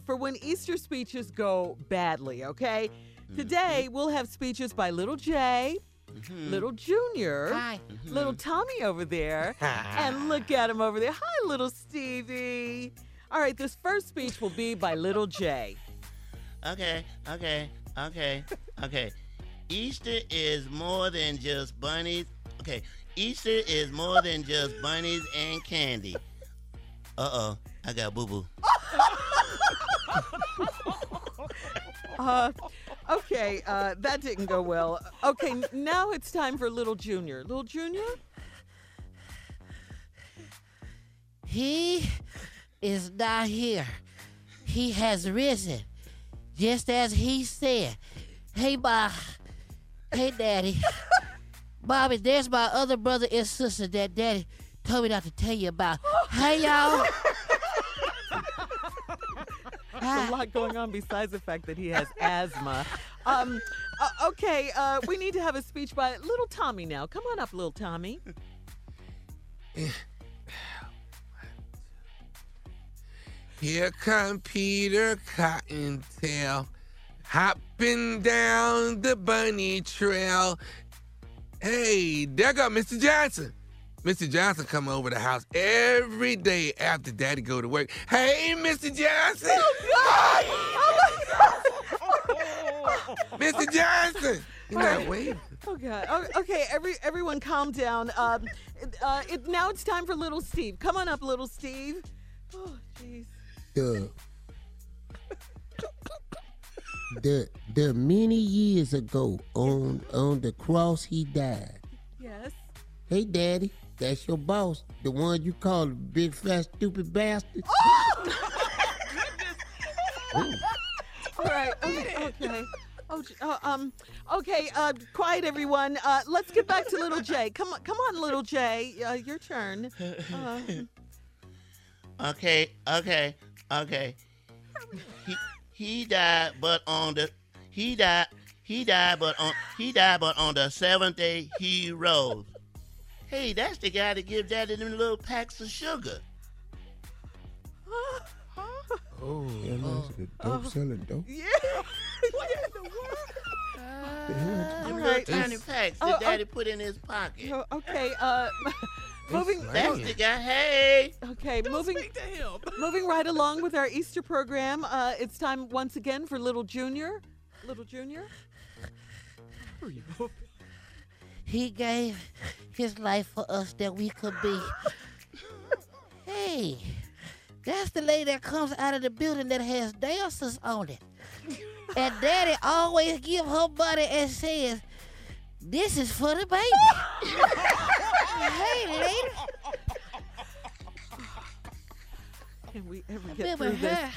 for when Easter speeches go badly, okay? Today, we'll have speeches by Little Jay, Little Junior, Little Tommy over there, and look at him over there. Hi, Little Stevie. All right, this first speech will be by Little Jay. Okay. Easter is more than just bunnies. Okay, Easter is more than just bunnies and candy. Uh-oh. I got boo-boo. Okay, that didn't go well. Okay, now it's time for Little Junior. Little Junior? He is not here. He has risen, just as he said. Hey, Ma. Hey, Daddy. Bobby, there's my other brother and sister that Daddy told me not to tell you about. Hey, y'all. There's a lot going on besides the fact that he has asthma. Okay, we need to have a speech by Little Tommy now. Come on up, Little Tommy. Here come Peter Cottontail, hopping down the bunny trail. Hey, there go Mr. Johnson. Mr. Johnson come over the house every day after Daddy go to work. Hey, Mr. Johnson. Oh, God. Oh, my God. Mr. Johnson. You're not waving. Oh, God. Okay, everyone calm down. Now it's time for little Steve. Come on up, little Steve. Oh, jeez. The many years ago on the cross he died. Yes. Hey, Daddy, that's your boss, the one you call the big, fat, stupid bastard. Oh! Goodness. All right. Okay. Okay. Quiet, everyone. Let's get back to little Jay. Come on, little Jay. Your turn. Okay. He died, but on the seventh day he rose. Hey, that's the guy that give Daddy them little packs of sugar. Huh? Oh, yeah, dope selling dope. Yeah. What in the world? Them little tiny packs that Daddy put in his pocket. Okay, moving. That's the guy. Hey. Okay, don't speak to him. Moving right along with our Easter program. It's time once again for Little Junior. Little Junior. Hurry up. He gave his life for us that we could be. Hey, that's the lady that comes out of the building that has dancers on it. And Daddy always give her money and says, this is for the baby. Hey, lady. Can we ever get through this?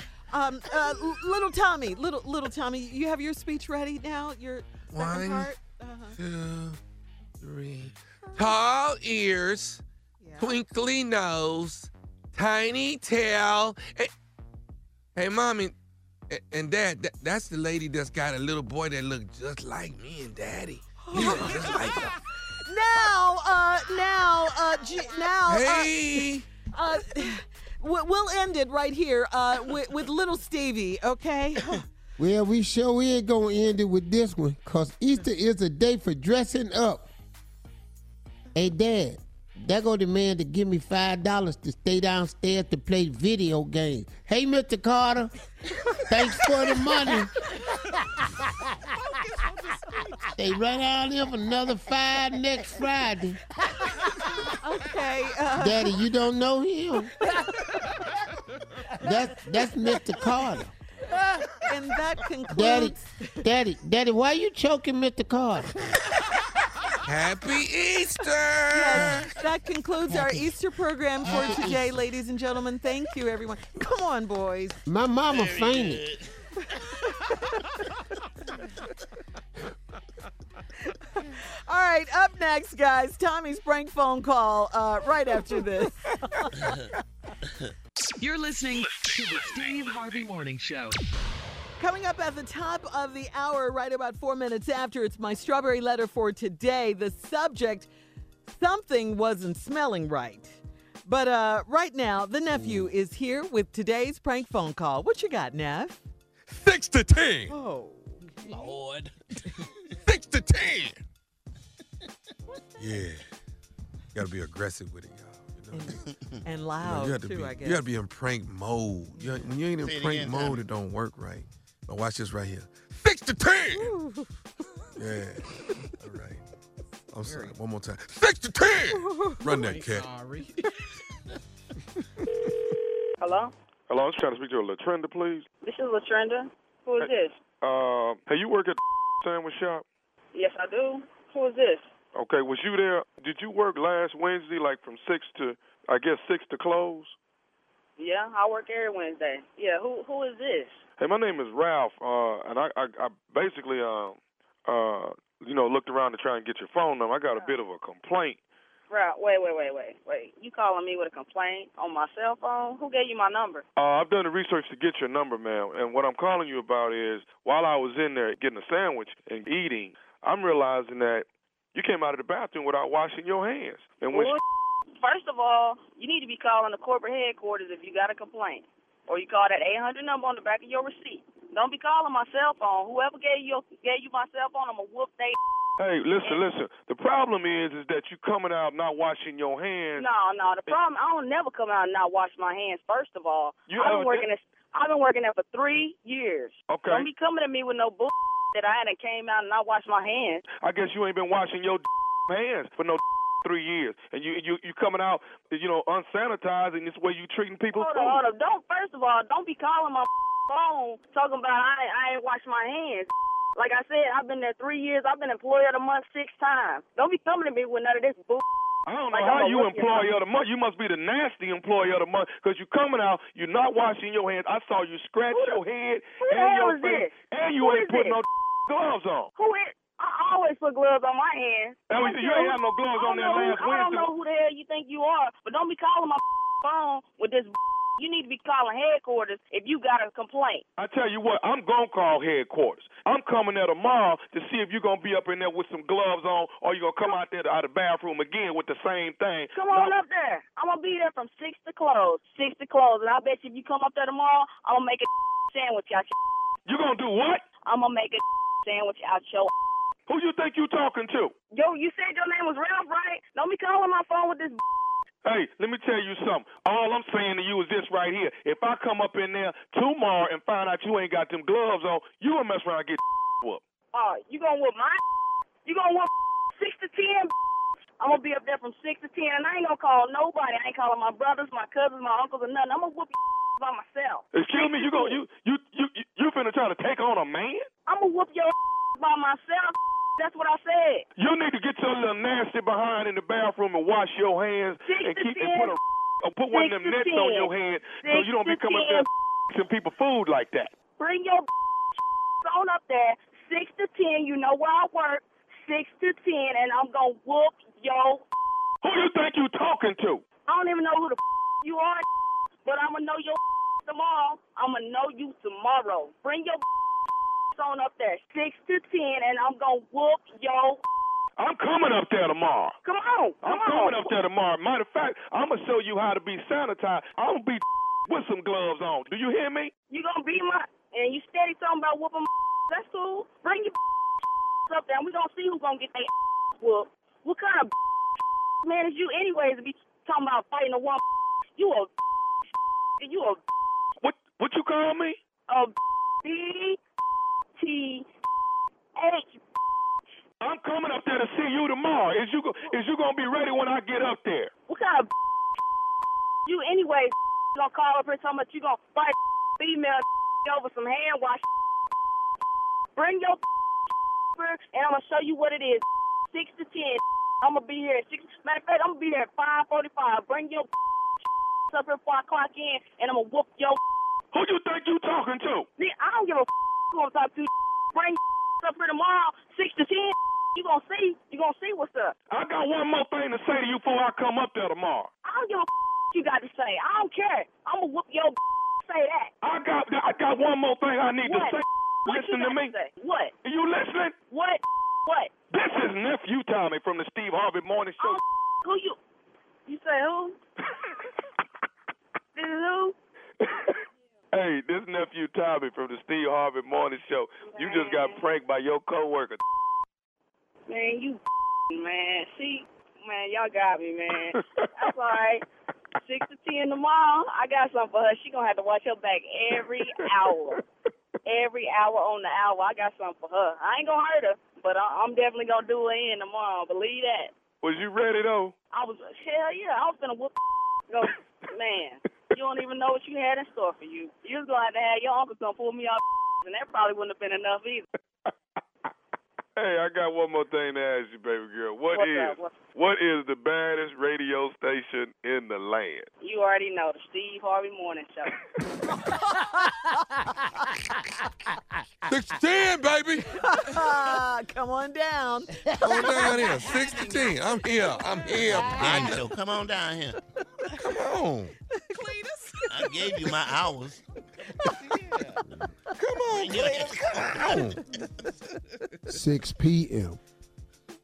Little Tommy, you have your speech ready now? Your second part? Two. Three. Tall ears, twinkly nose, tiny tail. Hey, Mommy and Dad, that's the lady that's got a little boy that look just like me and Daddy. He look just like him. We'll end it right here with little Stevie, okay? Well, we sure is going to end it with this one, because Easter is a day for dressing up. Hey, Dad, there go the man to give me $5 to stay downstairs to play video games. Hey, Mr. Carter, thanks for the money. They run out here for another $5 next Friday. Okay. Daddy, you don't know him. That's Mr. Carter. And that concludes... Daddy, why are you choking Mr. Carter? Happy Easter! Yes, that concludes our Easter program for today, ladies and gentlemen. Thank you, everyone. Come on, boys. My mama fainted. All right, up next, guys, Tommy's prank phone call right after this. You're listening to the Steve Harvey Morning Show. Coming up at the top of the hour, right about 4 minutes after, it's my strawberry letter for today. The subject, something wasn't smelling right. But right now, the nephew is here with today's prank phone call. What you got, Neff? 6 to 10. Oh, Lord. 6 to 10. Yeah. Got to be aggressive with it, y'all. You know what I mean? And loud, I guess. You got to be in prank mode. When you ain't in prank mode, it don't work right. But watch this right here. 6 to 10! Ooh. Yeah. All right. I'm sorry. One more time. 6 to 10! Run that cat. Sorry. Hello? Hello, I was trying to speak to Latrenda, please. This is Latrenda. Who is this? Hey, you work at the sandwich shop? Yes, I do. Who is this? Okay, was you there? Did you work last Wednesday, like from 6 to close? Yeah, I work every Wednesday. Yeah, who is this? Hey, my name is Ralph, and I basically, looked around to try and get your phone number. I got a bit of a complaint. Ralph, wait. You calling me with a complaint on my cell phone? Who gave you my number? I've done the research to get your number, ma'am, and what I'm calling you about is while I was in there getting a sandwich and eating, I'm realizing that you came out of the bathroom without washing your hands. And when First of all, you need to be calling the corporate headquarters if you got a complaint. or you call that 800 number on the back of your receipt. Don't be calling my cell phone. Whoever gave you my cell phone, I'm going to whoop they. Hey, listen. The problem is that you coming out not washing your hands. No. The problem, I don't never come out and not wash my hands, first of all. I've been working there for 3 years. Okay. Don't be coming at me with no bull that I hadn't came out and not washed my hands. I guess you ain't been washing your hands for no 3 years. And you coming out, unsanitized, and this way you treating people. Hold on. First of all, don't be calling my phone talking about I ain't washed my hands. Like I said, I've been there 3 years. I've been employee of the month 6 times. Don't be coming to me with none of this bull. I don't know how you employee of the month. You must be the nasty employee of the month because you're coming out, you're not washing your hands. I saw you scratch your head and your face, and you ain't putting no gloves on. Who is? I always put gloves on my hands. You ain't have no gloves on there last Wednesday. I don't know who the hell you think you are, but don't be calling my phone with this. You need to be calling headquarters if you got a complaint. I tell you what, I'm going to call headquarters. I'm coming there tomorrow to see if you're going to be up in there with some gloves on or you're going to come out there out of the bathroom again with the same thing. Come on up there. I'm going to be there from 6 to close. And I bet you if you come up there tomorrow, I'm going to make a sandwich out your. You going to do what? I'm going to make a sandwich out your. Who you think you talking to? Yo, you said your name was Ralph, right? Don't be calling my phone with this. Hey, let me tell you something. All I'm saying to you is this right here. If I come up in there tomorrow and find out you ain't got them gloves on, you gonna mess around and get whooped. You gonna whoop my? You gonna whoop 6 to 10? I'm gonna be up there from 6 to 10, and I ain't gonna call nobody. I ain't calling my brothers, my cousins, my uncles, or nothing. I'm gonna whoop you by myself. Excuse me, you finna try to take on a man? I'm gonna whoop your by myself. That's what I said. You need to get your little nasty behind in the bathroom and wash your hands and put one of them nets on your hand so you don't be coming up there some people food like that. Bring your on up there. 6 to 10, you know where I work. 6 to 10, and I'm gonna whoop your. Who you think you talking to? I don't even know who the you are, but I'm gonna know your tomorrow. I'm gonna know you tomorrow. Bring your on up there 6 to 10, and I'm gonna whoop yo. I'm coming up there tomorrow. I'm coming up there tomorrow. Matter of fact, I'm gonna show you how to be sanitized. I'm gonna be with some gloves on. Do you hear me? You gonna be my and you steady talking about whooping. That's cool. Bring your up there, and we gonna see who's gonna get their whooped. What kind of man is you, anyways, to be talking about fighting a woman? You a what you call me? A b. I'm coming up there to see you tomorrow. Is you gonna be ready when I get up there? What kind of you anyway? Gonna call up here talking about you gonna fight female over some hand wash? Bring your and I'm gonna show you what it is. 6 to 10. I'm gonna be here at 6. Matter of fact, I'm gonna be there at 5:45. Bring your up here before I clock in, and I'm gonna whoop your. Who you think you talking to? I don't give a. You gonna talk to bring up here tomorrow 6 to 10. You gonna see what's up. I got one more thing to say to you before I come up there tomorrow. I don't give a you got to say. I don't care. I'm gonna whoop your. Say that. I got one more thing I need to say. What listen to me. To what? Are you listening? What? This is nephew Tommy from the Steve Harvey Morning Show. Who you? You say who? This is who? Hey, this nephew Tommy from the Steve Harvey Morning Show. Man. You just got pranked by your coworker. Man, you man. See, man, y'all got me, man. That's all right. 6 to 10 tomorrow. I got something for her. She gonna have to watch her back every hour. Every hour on the hour. I got something for her. I ain't gonna hurt her, but I'm definitely gonna do her in tomorrow. Believe that. Was you ready though? I was. Hell yeah. I was gonna whoop. Go, man. You don't even know what you had in store for you. You was going to have your uncle come pull me off, and that probably wouldn't have been enough either. Hey, I got one more thing to ask you, baby girl. What is the baddest radio station in the land? You already know, the Steve Harvey Morning Show. Six to 10, baby. Come on down. Come on down here. 6 to 10. I'm here. I know. Come on down here. Come on. I gave you my hours. Yeah. Come on, Cletus. Come on. 6 p.m.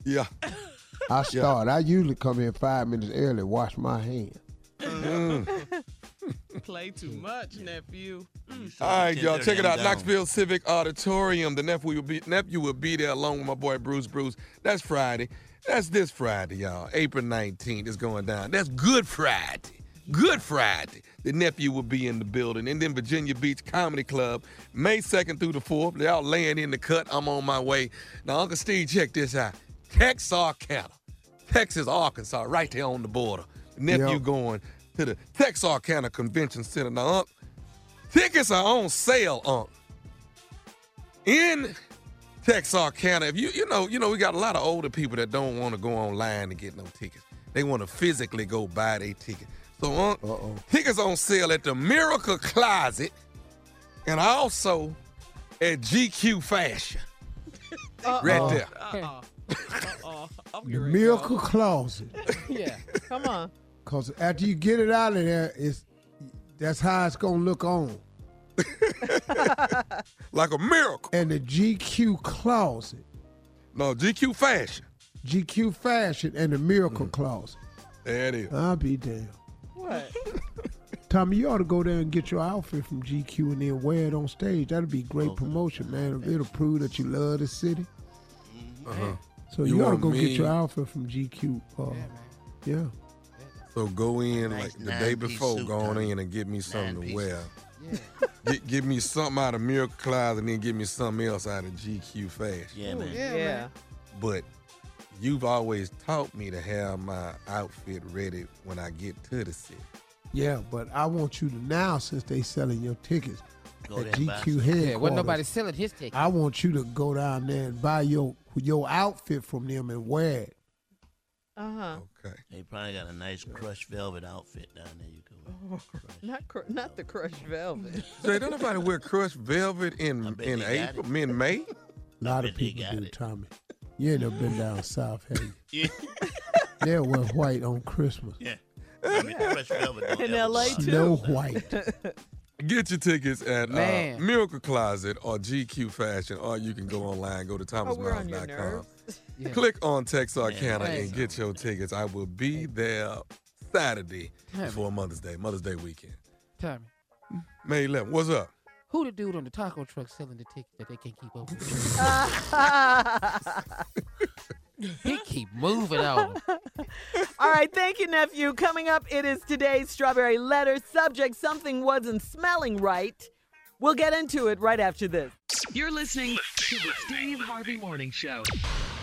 Yeah. I start. Yeah. I usually come in 5 minutes early, wash my hands. Mm. play too much, nephew. All right, y'all, check it out. Knoxville Civic Auditorium. The nephew will be there along with my boy Bruce. That's Friday. That's this Friday, y'all. April 19th is going down. That's Good Friday. Good Friday. The nephew will be in the building. And then Virginia Beach Comedy Club, May 2nd through the 4th. They all laying in the cut. I'm on my way. Now, Uncle Steve, check this out. Texarkana. Texas, Arkansas, right there on the border. The nephew going to the Texarkana Convention Center. Now, Unc, tickets are on sale, Unc. In Texarkana, if you know, we got a lot of older people that don't want to go online and get no tickets. They want to physically go buy their ticket. So, Unc, tickets on sale at the Miracle Closet and also at GQ Fashion. Right there. Miracle Closet. Yeah, come on. Because after you get it out of there, that's how it's going to look on. Like a miracle. And the GQ Closet. No, GQ Fashion. GQ Fashion and the Miracle Closet. There it is. I'll be damned. What? Tommy, you ought to go there and get your outfit from GQ and then wear it on stage. That'll be great promotion, man. It'll prove that you love the city. Uh-huh. So you ought to go get your outfit from GQ. Yeah. So go in like the day before, go on in and get me something to wear. Yeah. Give me something out of Miracle Closet and then give me something else out of GQ Fashion. Yeah, man. Yeah. But you've always taught me to have my outfit ready when I get to the city. Yeah, but I want you to now, since they selling your tickets at GQ headquarters. Yeah, wasn't nobody selling his tickets. I want you to go down there and buy your outfit from them and wear it. Uh-huh. Okay. They probably got a nice crushed velvet outfit down there. You can not the crushed velvet. So don't nobody wear crushed velvet in April, May? A lot of people do, Tommy. You ain't never been down south, have you? Yeah. They wear white on Christmas. Yeah. I mean, crushed velvet in LA too. Snow white. Get your tickets at Miracle Closet or GQ Fashion, or you can go online, go to thomasmiles.com. Yeah. Click on Texarkana and get your tickets. I will be there Saturday before Mother's Day weekend. Tommy. May 11th. What's up? Who the dude on the taco truck selling the tickets that they can't keep over? He keep moving on. All right, thank you, nephew. Coming up, it is today's Strawberry Letter. Subject, something wasn't smelling right. We'll get into it right after this. You're listening to the Steve Harvey Morning Show.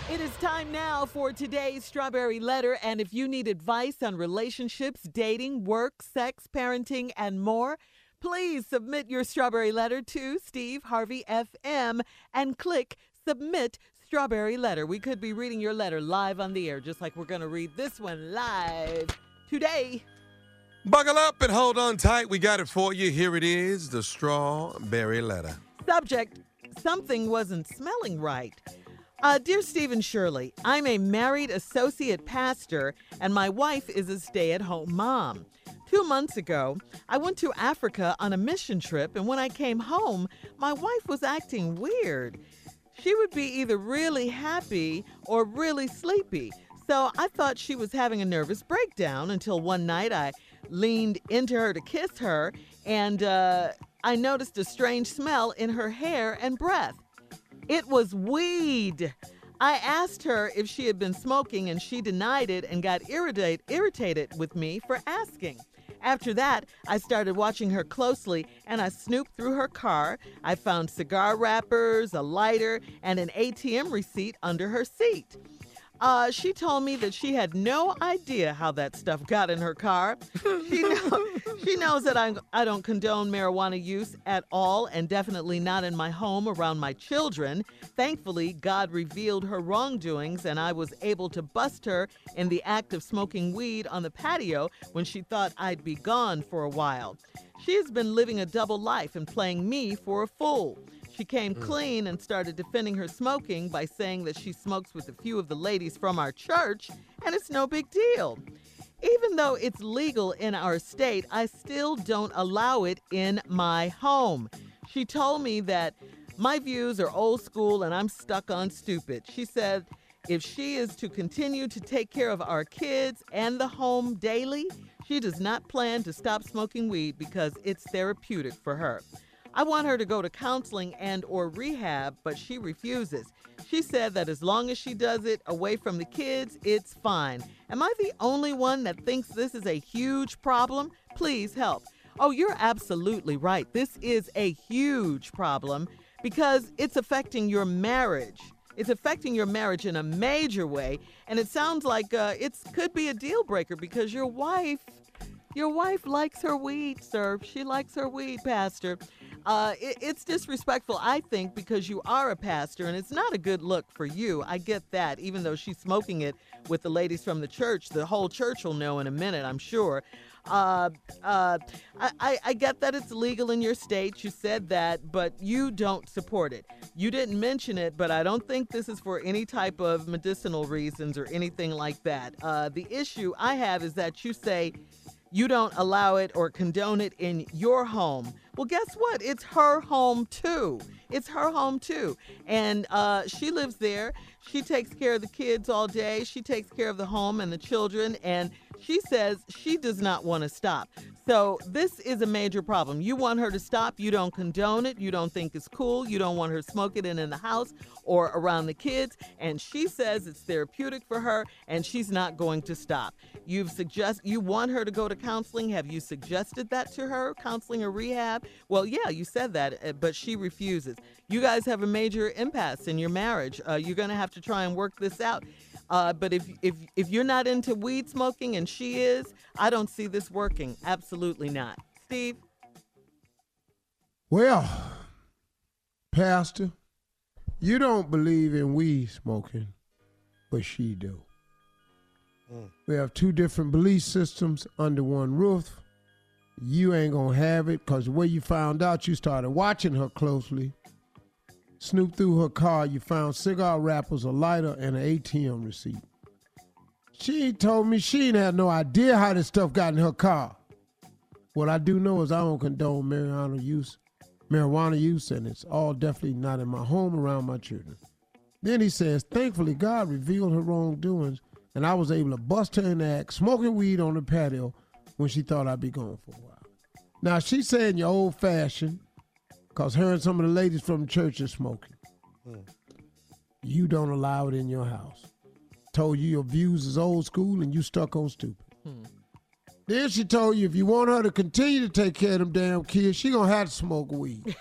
It is time now for today's Strawberry Letter, and if you need advice on relationships, dating, work, sex, parenting, and more, please submit your Strawberry Letter to Steve Harvey FM and click Submit Strawberry Letter. We could be reading your letter live on the air, just like we're going to read this one live today. Buckle up and hold on tight. We got it for you. Here it is, the Strawberry Letter. Subject, something wasn't smelling right. Dear Stephen Shirley, I'm a married associate pastor, and my wife is a stay-at-home mom. 2 months ago, I went to Africa on a mission trip, and when I came home, my wife was acting weird. She would be either really happy or really sleepy, so I thought she was having a nervous breakdown until one night I leaned into her to kiss her, and I noticed a strange smell in her hair and breath. It was weed. I asked her if she had been smoking, and she denied it and got irritated with me for asking. After that, I started watching her closely, and I snooped through her car. I found cigar wrappers, a lighter, and an ATM receipt under her seat. She told me that she had no idea how that stuff got in her car. She knows that I don't condone marijuana use at all, and definitely not in my home around my children. Thankfully, God revealed her wrongdoings, and I was able to bust her in the act of smoking weed on the patio when she thought I'd be gone for a while. She has been living a double life and playing me for a fool. She came clean and started defending her smoking by saying that she smokes with a few of the ladies from our church, and it's no big deal. Even though it's legal in our state, I still don't allow it in my home. She told me that my views are old school and I'm stuck on stupid. She said if she is to continue to take care of our kids and the home daily, She does not plan to stop smoking weed because it's therapeutic for her. I want her to go to counseling and or rehab, but she refuses. She said that as long as she does it away from the kids, it's fine. Am I the only one that thinks this is a huge problem? Please help. Oh, you're absolutely right. This is a huge problem because it's affecting your marriage. It's affecting your marriage in a major way. And it sounds like it could be a deal breaker because your wife likes her weed, sir. She likes her weed, Pastor. It's disrespectful, I think, because you are a pastor, and it's not a good look for you. I get that, even though she's smoking it with the ladies from the church. The whole church will know in a minute, I'm sure. I get that it's legal in your state. You said that, but you don't support it. You didn't mention it, but I don't think this is for any type of medicinal reasons or anything like that. The issue I have is that you say you don't allow it or condone it in your home. Well, guess what? It's her home, too. It's her home, too. And she lives there. She takes care of the kids all day. She takes care of the home and the children. And she says she does not want to stop. So this is a major problem. You want her to stop. You don't condone it. You don't think it's cool. You don't want her smoking it in the house or around the kids. And she says it's therapeutic for her, and she's not going to stop. You want her to go to counseling. Have you suggested that to her, counseling or rehab? Well, yeah, you said that, but she refuses. You guys have a major impasse in your marriage. You're going to have to try and work this out. But if you're not into weed smoking and she is, I don't see this working. Absolutely not. Steve? Well, Pastor, you don't believe in weed smoking, but she do. Mm. We have two different belief systems under one roof. You ain't going to have it because the way you found out, you started watching her closely. Snooped through her car, you found cigar wrappers, a lighter, and an ATM receipt. She told me she ain't had no idea how this stuff got in her car. What I do know is I don't condone marijuana use, and it's all definitely not in my home around my children. Then he says, thankfully, God revealed her wrongdoings, and I was able to bust her in the act, smoking weed on the patio when she thought I'd be gone for a while. Now, she's saying you're old-fashioned, because her and some of the ladies from the church are smoking. Mm. You don't allow it in your house. Told you your views is old school and you stuck on stupid. Mm. Then she told you if you want her to continue to take care of them damn kids, she going to have to smoke weed.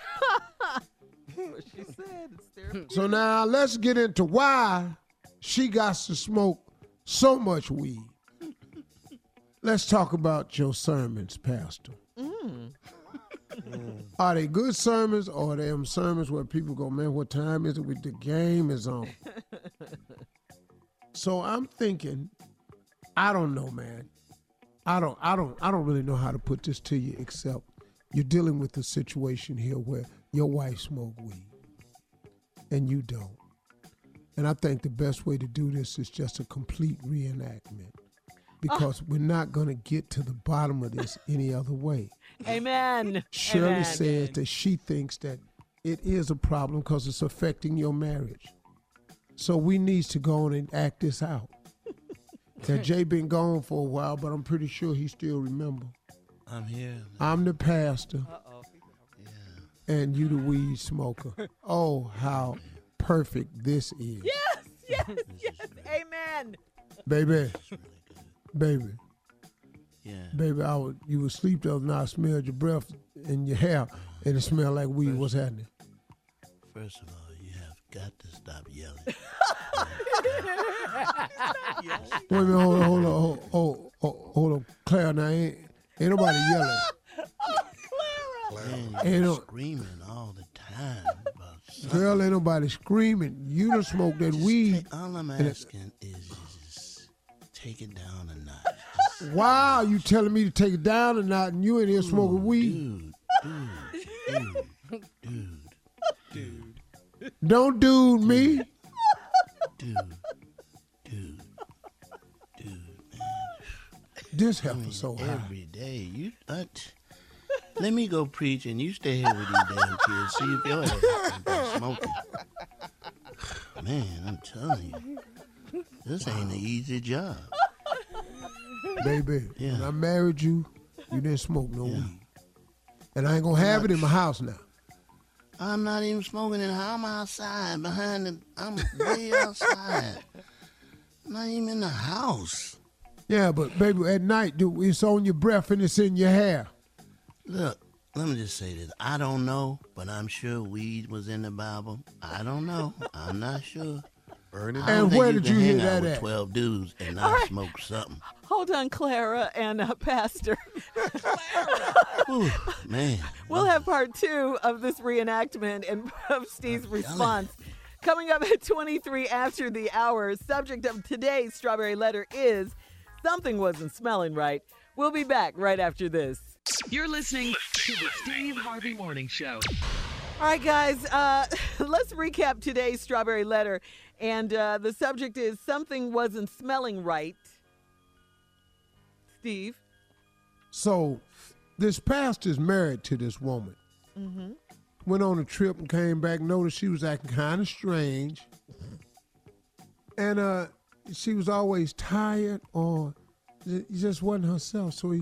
What she said. It's so now let's get into why she got to smoke so much weed. Let's talk about your sermons, Pastor. Mm. Are they good sermons or are they them sermons where people go, man, what time is it? The game is on. So I'm thinking, I don't know, man. I don't really know how to put this to you, except you're dealing with a situation here where your wife smoked weed and you don't. And I think the best way to do this is just a complete reenactment because we're not going to get to the bottom of this any other way. Amen. Shirley Amen. Says that she thinks that it is a problem because it's affecting your marriage. So we need to go on and act this out. Now, Jay been gone for a while, but I'm pretty sure he still remember. I'm here. Man. I'm the pastor. Uh-oh. Yeah. And you the weed smoker. Oh, how perfect this is. Yes. Really Amen. Baby. Really baby. Yeah. Baby, you were asleep the other night. I smelled your breath and your hair, and it smelled like weed. What's happening? First of all, you have got to stop yelling. Wait a minute, hold on, Clara. Now, ain't nobody yelling. Oh, Clara. Ain't no screaming all the time. About something. Girl, ain't nobody screaming. You done smoked that weed. All I'm asking is just take it down a notch. Wow, you telling me to take it down or not, and you in here smoking weed? Dude. Don't dude me. Dude, man. This happens so high. Every day. You, let me go preach, and you stay here with these damn kids. See if y'all are smoking. Man, I'm telling you, this ain't an easy job. Baby, when I married you, you didn't smoke no weed. And I ain't gonna have it in my house now. I'm not even smoking it. I'm outside behind the, I'm way outside. I'm not even in the house. Yeah, but baby, at night, dude, it's on your breath and it's in your hair. Look, let me just say this. I don't know, but I'm sure weed was in the Bible. I don't know. I'm not sure. And where did you hear that at? 12 dudes and I smoked something. Hold on, Clara and Pastor. Clara. Ooh, man. We'll have part two of this reenactment and of Steve's response. Coming up at 23 after the hour, subject of today's Strawberry Letter is something wasn't smelling right. We'll be back right after this. You're listening to the Steve Harvey Morning Show. All right, guys, let's recap today's Strawberry Letter. And the subject is something wasn't smelling right. Steve? So this pastor's married to this woman. Mm-hmm. Went on a trip and came back, noticed she was acting kind of strange. And she was always tired or just wasn't herself. So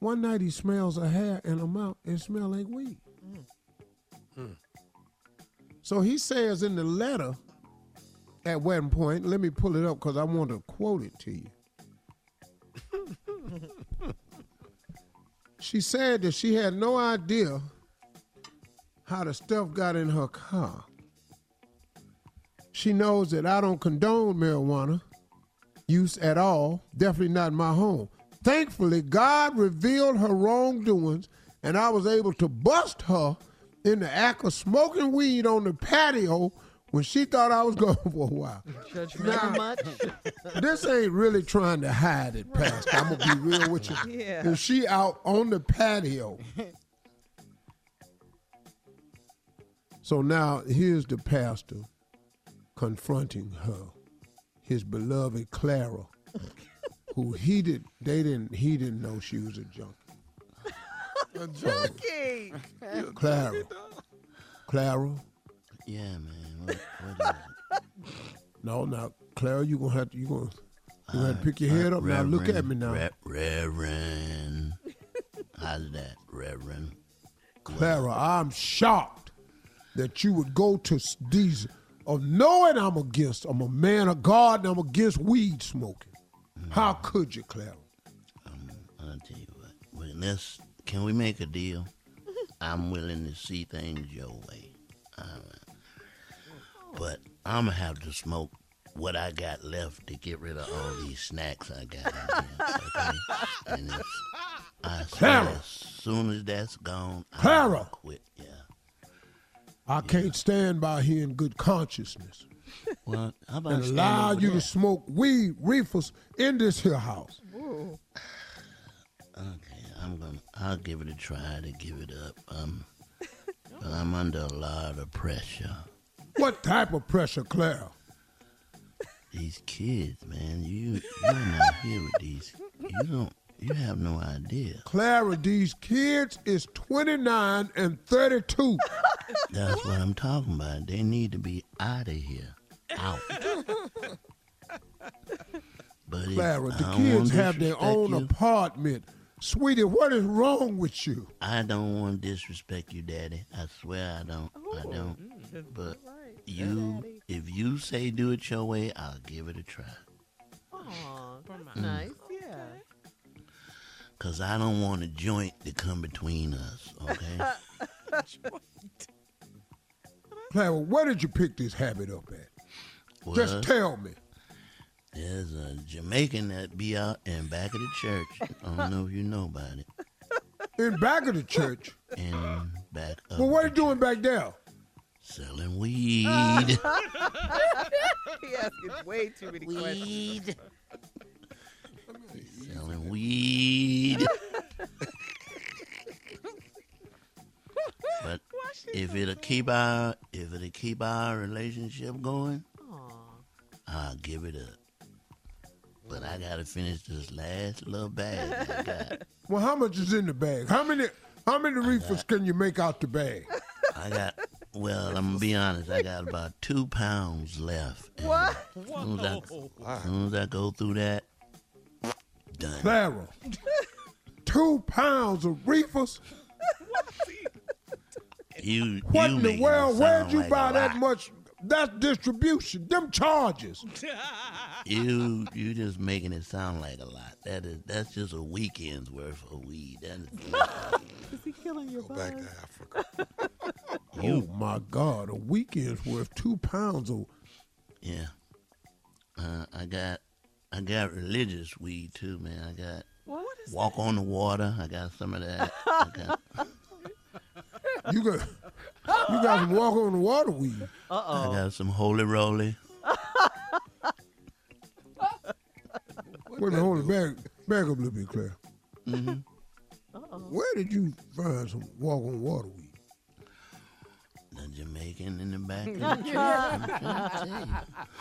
one night he smells her hair and her mouth and smell like weed. Mm. So he says in the letter, at one point, let me pull it up because I want to quote it to you. She said that she had no idea how the stuff got in her car. She knows that I don't condone marijuana use at all, definitely not in my home. Thankfully, God revealed her wrongdoings, and I was able to bust her in the act of smoking weed on the patio when she thought I was gone for a while. Now, this ain't really trying to hide it, Pastor. I'm going to be real with you. Yeah. And she out on the patio. So now here's the pastor confronting her, his beloved Clara, who he didn't know she was a junkie. A junkie! So, Clara. Yeah, man. What is it? No, now, Clara, you gonna have to pick your head up. Reverend, now look at me now. Reverend. How's that, Reverend? Clara, I'm shocked that you would go to these of knowing I'm a man of God and I'm against weed smoking. Mm-hmm. How could you, Clara? I'll tell you what. Unless, can we make a deal? I'm willing to see things your way. But I'm going to have to smoke what I got left to get rid of all these snacks I got in there, okay? And as soon as that's gone, I'll quit, yeah. I can't stand by here in good consciousness. Well, how about and allow you to smoke weed reefers in this here house. Ooh. Okay, I'll give it a try to give it up. But I'm under a lot of pressure. What type of pressure, Clara? These kids, man. You're not here with these. You have no idea. Clara, these kids is 29 and 32. That's what I'm talking about. They need to be out of here. Out. But Clara, the kids have their own apartment. Sweetie, what is wrong with you? I don't want to disrespect you, Daddy. I swear I don't. Ooh, I don't. But if you say do it your way, I'll give it a try. Aw, nice, yeah. Because I don't want a joint to come between us, okay? Clara, where did you pick this habit up at? Well, just tell me. There's a Jamaican that be out in back of the church. I don't know if you know about it. In back of the church? In back of the church. Well, what are you doing back there? Selling weed. He asking way too many questions. Weed. Selling weed. But if it'll keep our relationship going, I'll give it up. But I gotta finish this last little bag I got. Well, how much is in the bag? How many reefers can you make out the bag? I'm gonna be honest, I got about 2 pounds left. What? As soon as I go through that, Clara, 2 pounds of reefers? What in the world? Where'd you like buy that much? That's distribution. Them charges. You just making it sound like a lot. That's just a weekend's worth of weed. Is he killing your body? Go back to Africa. Oh my God! A weekend's worth 2 pounds of. Yeah. I got religious weed too, man. I got walk on the water. I got some of that. You got some walk on the water weed. I got some holy roly. Wait a minute, hold it back up a little bit, Claire. Mm-hmm. Where did you find some walk on water weed? The Jamaican in the back of the church.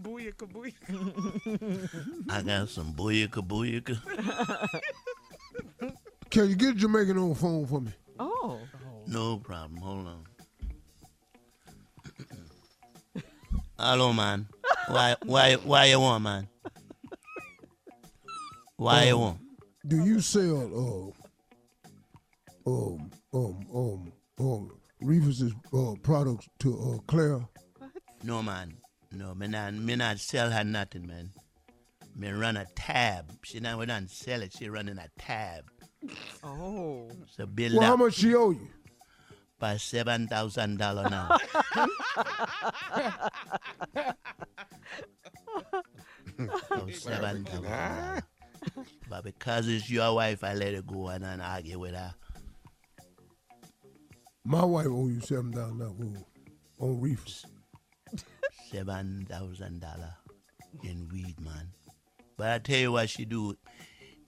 Booyaka booyaka. I got some booyaka booyaka. Can you get Jamaican on the phone for me? Oh. No problem. Hold on. Hello, man. Why you want, man? Why you want? Do you sell Reeves' products to Claire? No, man. No, me not sell her nothing, man. Me run a tab. She not we don't sell it. She running a tab. Oh. So build up. How much she owe you? By $7,000 now. So $7,000. But because it's your wife, I let her go and I argue with her. My wife owe you $7,000 on reefs. $7,000 in weed, man. But I tell you what she do.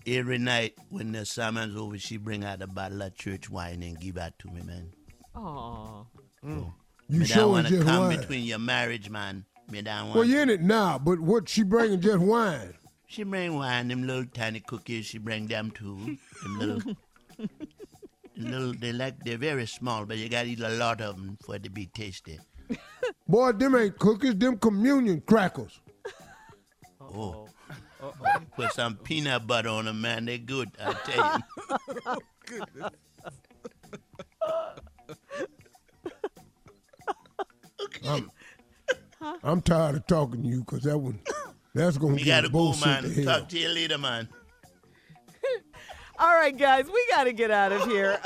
Every night when the sermon's over, she bring out a bottle of church wine and give that to me, man. Aww. So, you sure don't want to come wine. Between your marriage, man. Me don't want. Well, you're in it now, but what she bringing just wine? She bring wine, them little tiny cookies. She bring them too. Them little they're very small, but you gotta eat a lot of them for it to be tasty. Boy, them ain't cookies, them communion crackers. Oh. Put some peanut butter on them, man. They're good, I tell you. Oh, goodness. I'm tired of talking to you because that's going to get both sick of hell. You got to go, man. Talk to you later, man. All right, guys, we got to get out of here.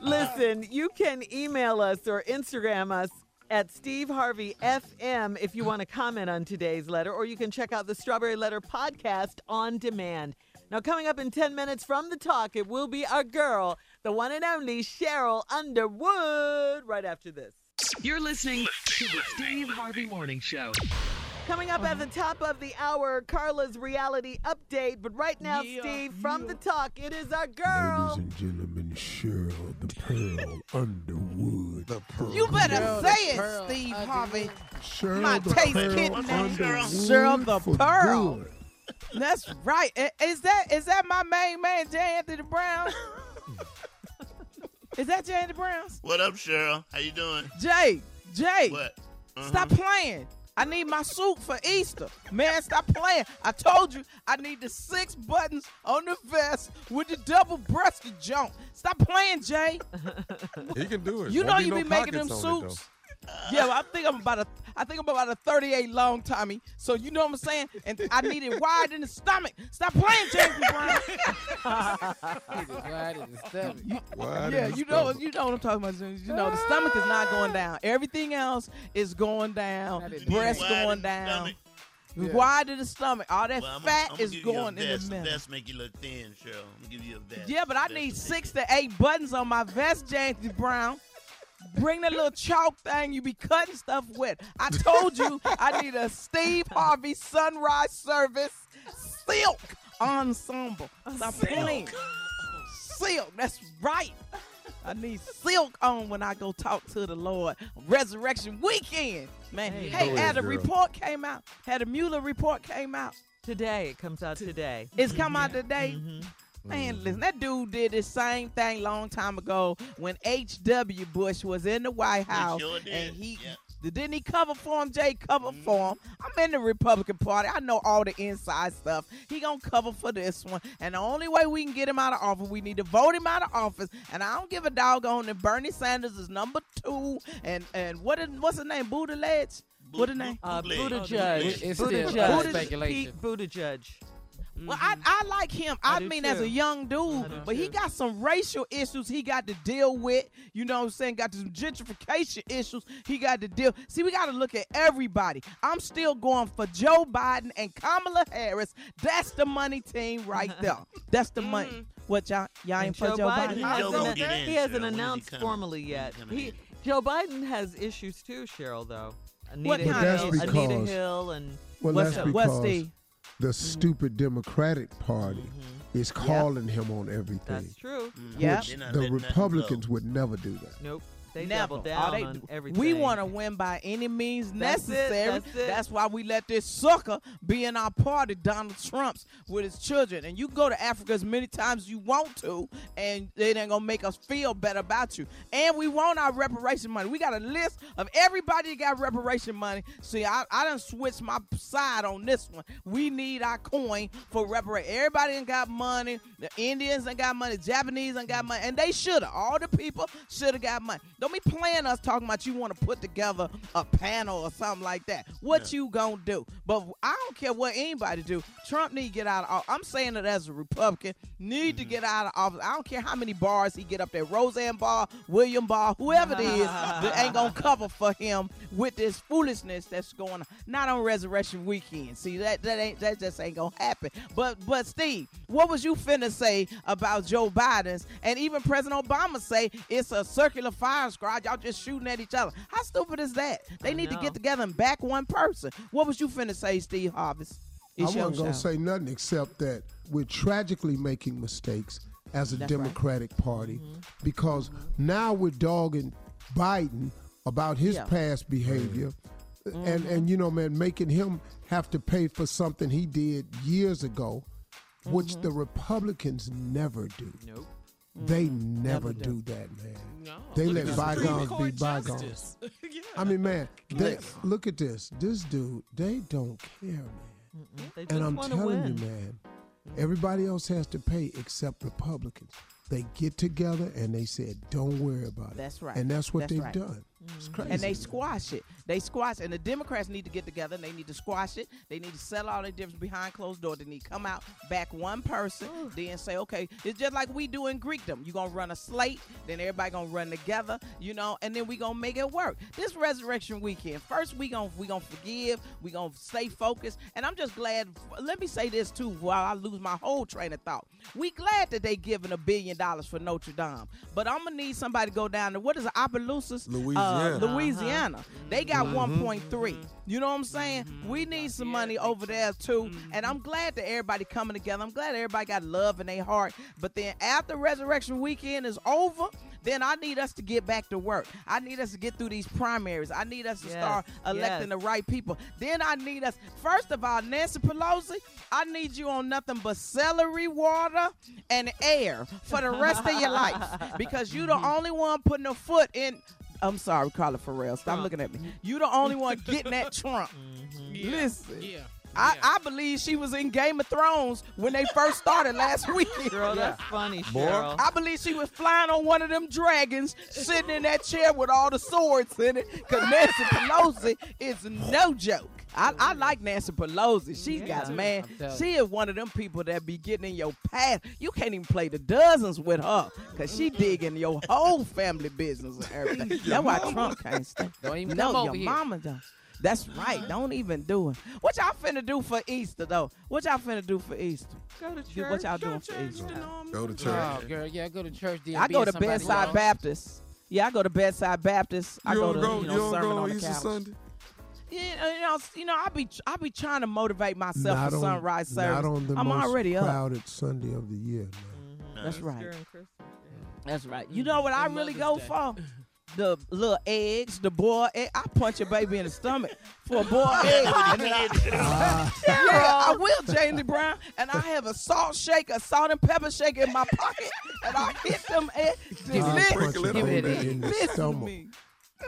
Listen, you can email us or Instagram us at Steve Harvey FM if you want to comment on today's letter, or you can check out the Strawberry Letter podcast on demand. Now, coming up in 10 minutes from the talk, it will be our girl, the one and only Sheryl Underwood, right after this. You're listening to the Steve Harvey Morning Show. Coming up at the top of the hour, Carla's reality update. But right now, Steve, from the talk, it is our girl. Ladies and gentlemen, Sheryl the Pearl Underwood. The Pearl. You better say it, Steve Harvey. Sheryl my the taste Pearl kidney. Sheryl the Pearl. Good. That's right. Is that my main man, J. Anthony Brown? Is that J. Anthony Brown? What up, Sheryl? How you doing? Jay. What? Uh-huh. Stop playing. I need my suit for Easter. Man, stop playing. I told you I need the 6 buttons on the vest with the double-breasted jump. Stop playing, Jay. He can do it. You know you be making them suits. Yeah, well, I think I'm about a 38 long, Tommy. So you know what I'm saying? And I need it wide in the stomach. Stop playing, Jason Brown. Wide in the stomach. You know what I'm talking about. You know the stomach is not going down. Everything else is going down. Breast going down. Yeah. Wide in the stomach. All that fat is going in the middle. Vest make you look thin, Sheryl. I'm gonna give you a vest. Yeah, but I need 6 to 8 buttons on my vest, Jason Brown. Bring that little chalk thing you be cutting stuff with. I told you I need a Steve Harvey Sunrise Service silk ensemble. Stop playing. Silk, that's right. I need silk on when I go talk to the Lord. Resurrection weekend, man. Hey, the Mueller report came out. Today, it comes out today. It's come out today. Mm-hmm. Man, listen, that dude did the same thing long time ago when H.W. Bush was in the White House. He sure did. And he Didn't he cover for him? Jay covered for him. I'm in the Republican Party. I know all the inside stuff. He gonna cover for this one. And the only way we can get him out of office, we need to vote him out of office. And I don't give a doggone if Bernie Sanders is number 2. And what's his name? Buttigieg? What's his name? Buttigieg. It's still speculation. Buttigieg. Well, I like him. I mean, too. As a young dude, but he got some racial issues he got to deal with. You know what I'm saying? Got some gentrification issues he got to deal. See, we got to look at everybody. I'm still going for Joe Biden and Kamala Harris. That's the money team right there. That's the money. What, y'all ain't for Joe Biden? He hasn't announced formally yet. Joe Biden has issues too, Cheryl, though. Anita Hill and Westy. The stupid Democratic Party is calling him on everything. That's true. Yep. The Republicans would never do that. Nope. They never. Double down on everything. We want to win by any means necessary. That's why we let this sucker be in our party, Donald Trump's, with his children. And you go to Africa as many times as you want to, and it ain't going to make us feel better about you. And we want our reparation money. We got a list of everybody that got reparation money. See, I done switched my side on this one. We need our coin for reparation. Everybody done got money. The Indians done got money. The Japanese done got money. And they should have. All the people should have got money. Don't be playing us talking about you want to put together a panel or something like that. What you gonna do? But I don't care what anybody do. Trump need to get out of office. I'm saying that as a Republican, need to get out of office. I don't care how many bars he get up there. Roseanne Barr, William Barr, whoever it is, that ain't gonna cover for him with this foolishness that's going on. Not on Resurrection Weekend. See, that just ain't gonna happen. But Steve, what was you finna say about Joe Biden's and even President Obama say it's a circular fire squad, y'all just shooting at each other? How stupid is that? They need to get together and back one person. What was you finna say, Steve Harvey? I wasn't gonna say nothing except that we're tragically making mistakes as a Democratic Party because now we're dogging Biden about his past behavior and you know, man, making him have to pay for something he did years ago, which the Republicans never do. Nope. They never do that, man. No. They let bygones be bygones. I mean, man, look at this. This dude, they don't care, man. They just and I'm telling you, man, everybody else has to pay except Republicans. They get together and they said, don't worry about it. That's right. And that's what they've done. It's crazy. And they squash it. They squash it. And the Democrats need to get together and they need to squash it. They need to settle all their difference behind closed doors. They need to come out, back one person, then say, okay, it's just like we do in Greekdom. You're going to run a slate, then everybody going to run together, you know, and then we going to make it work. This Resurrection Weekend, first we gonna forgive, we going to stay focused, and I'm just glad, let me say this too while I lose my whole train of thought. We glad that they giving $1 billion for Notre Dame, but I'm going to need somebody to go down to, what is it, Opelousas? Louisiana. They got 1.3. You know what I'm saying? We need some money over there too. And I'm glad that everybody coming together. I'm glad everybody got love in their heart. But then after Resurrection Weekend is over, then I need us to get back to work. I need us to get through these primaries. I need us to start electing the right people. Then I need us, first of all, Nancy Pelosi, I need you on nothing but celery water and air for the rest of your life, because you the only one putting a foot in. I'm sorry, Carla Ferrell. Stop looking at me. You the only one getting at Trump. Listen. Yeah. I believe she was in Game of Thrones when they first started last week. Girl, that's funny, Cheryl. I believe she was flying on one of them dragons, sitting in that chair with all the swords in it, because Nancy Pelosi is no joke. I like Nancy Pelosi. She got, man, she is one of them people that be getting in your past. You can't even play the dozens with her, because she dig in your whole family business and everything. That's why Trump can't stay. Don't even come over here. No, your mama does. That's right. Don't even do it. What y'all finna do for Easter, though? What y'all finna do for Easter? Go to church. What y'all doing for Easter? Go to church. Oh, girl, go to church. I go to Bedside Baptist. Yeah, I go to Bedside Baptist. I go to sermon on the couch. You know, I be trying to motivate myself for sunrise service. Not on the most crowded Sunday of the year. No, that's right. That's right. You know what I really go for? The little eggs, the boiled egg. I punch a baby in the stomach for a boiled egg. I will, James Brown. And I have a salt shaker, salt and pepper shaker in my pocket. And I hit them eggs. Listen to me.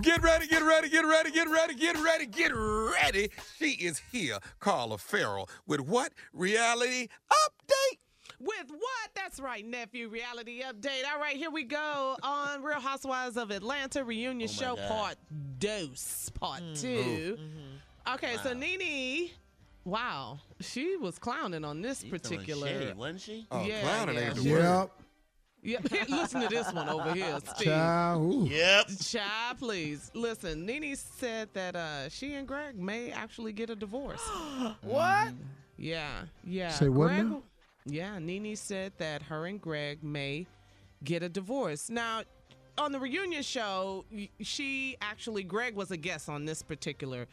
Get ready. She is here, Carla Ferrell, with what? Reality update. With what? That's right, nephew. Reality update. All right, here we go on Real Housewives of Atlanta reunion show part two. Mm-hmm. Okay, so NeNe. Wow, she was clowning on this particular. Shade, wasn't she? Oh, yeah, clowning ain't the word. Yep. Listen to this one over here, Steve. Child, yep. Child, please. Listen, NeNe said that she and Greg may actually get a divorce. What? Yeah. Say what now? Yeah, NeNe said that her and Greg may get a divorce. Now, on the reunion show, Greg was a guest on this particular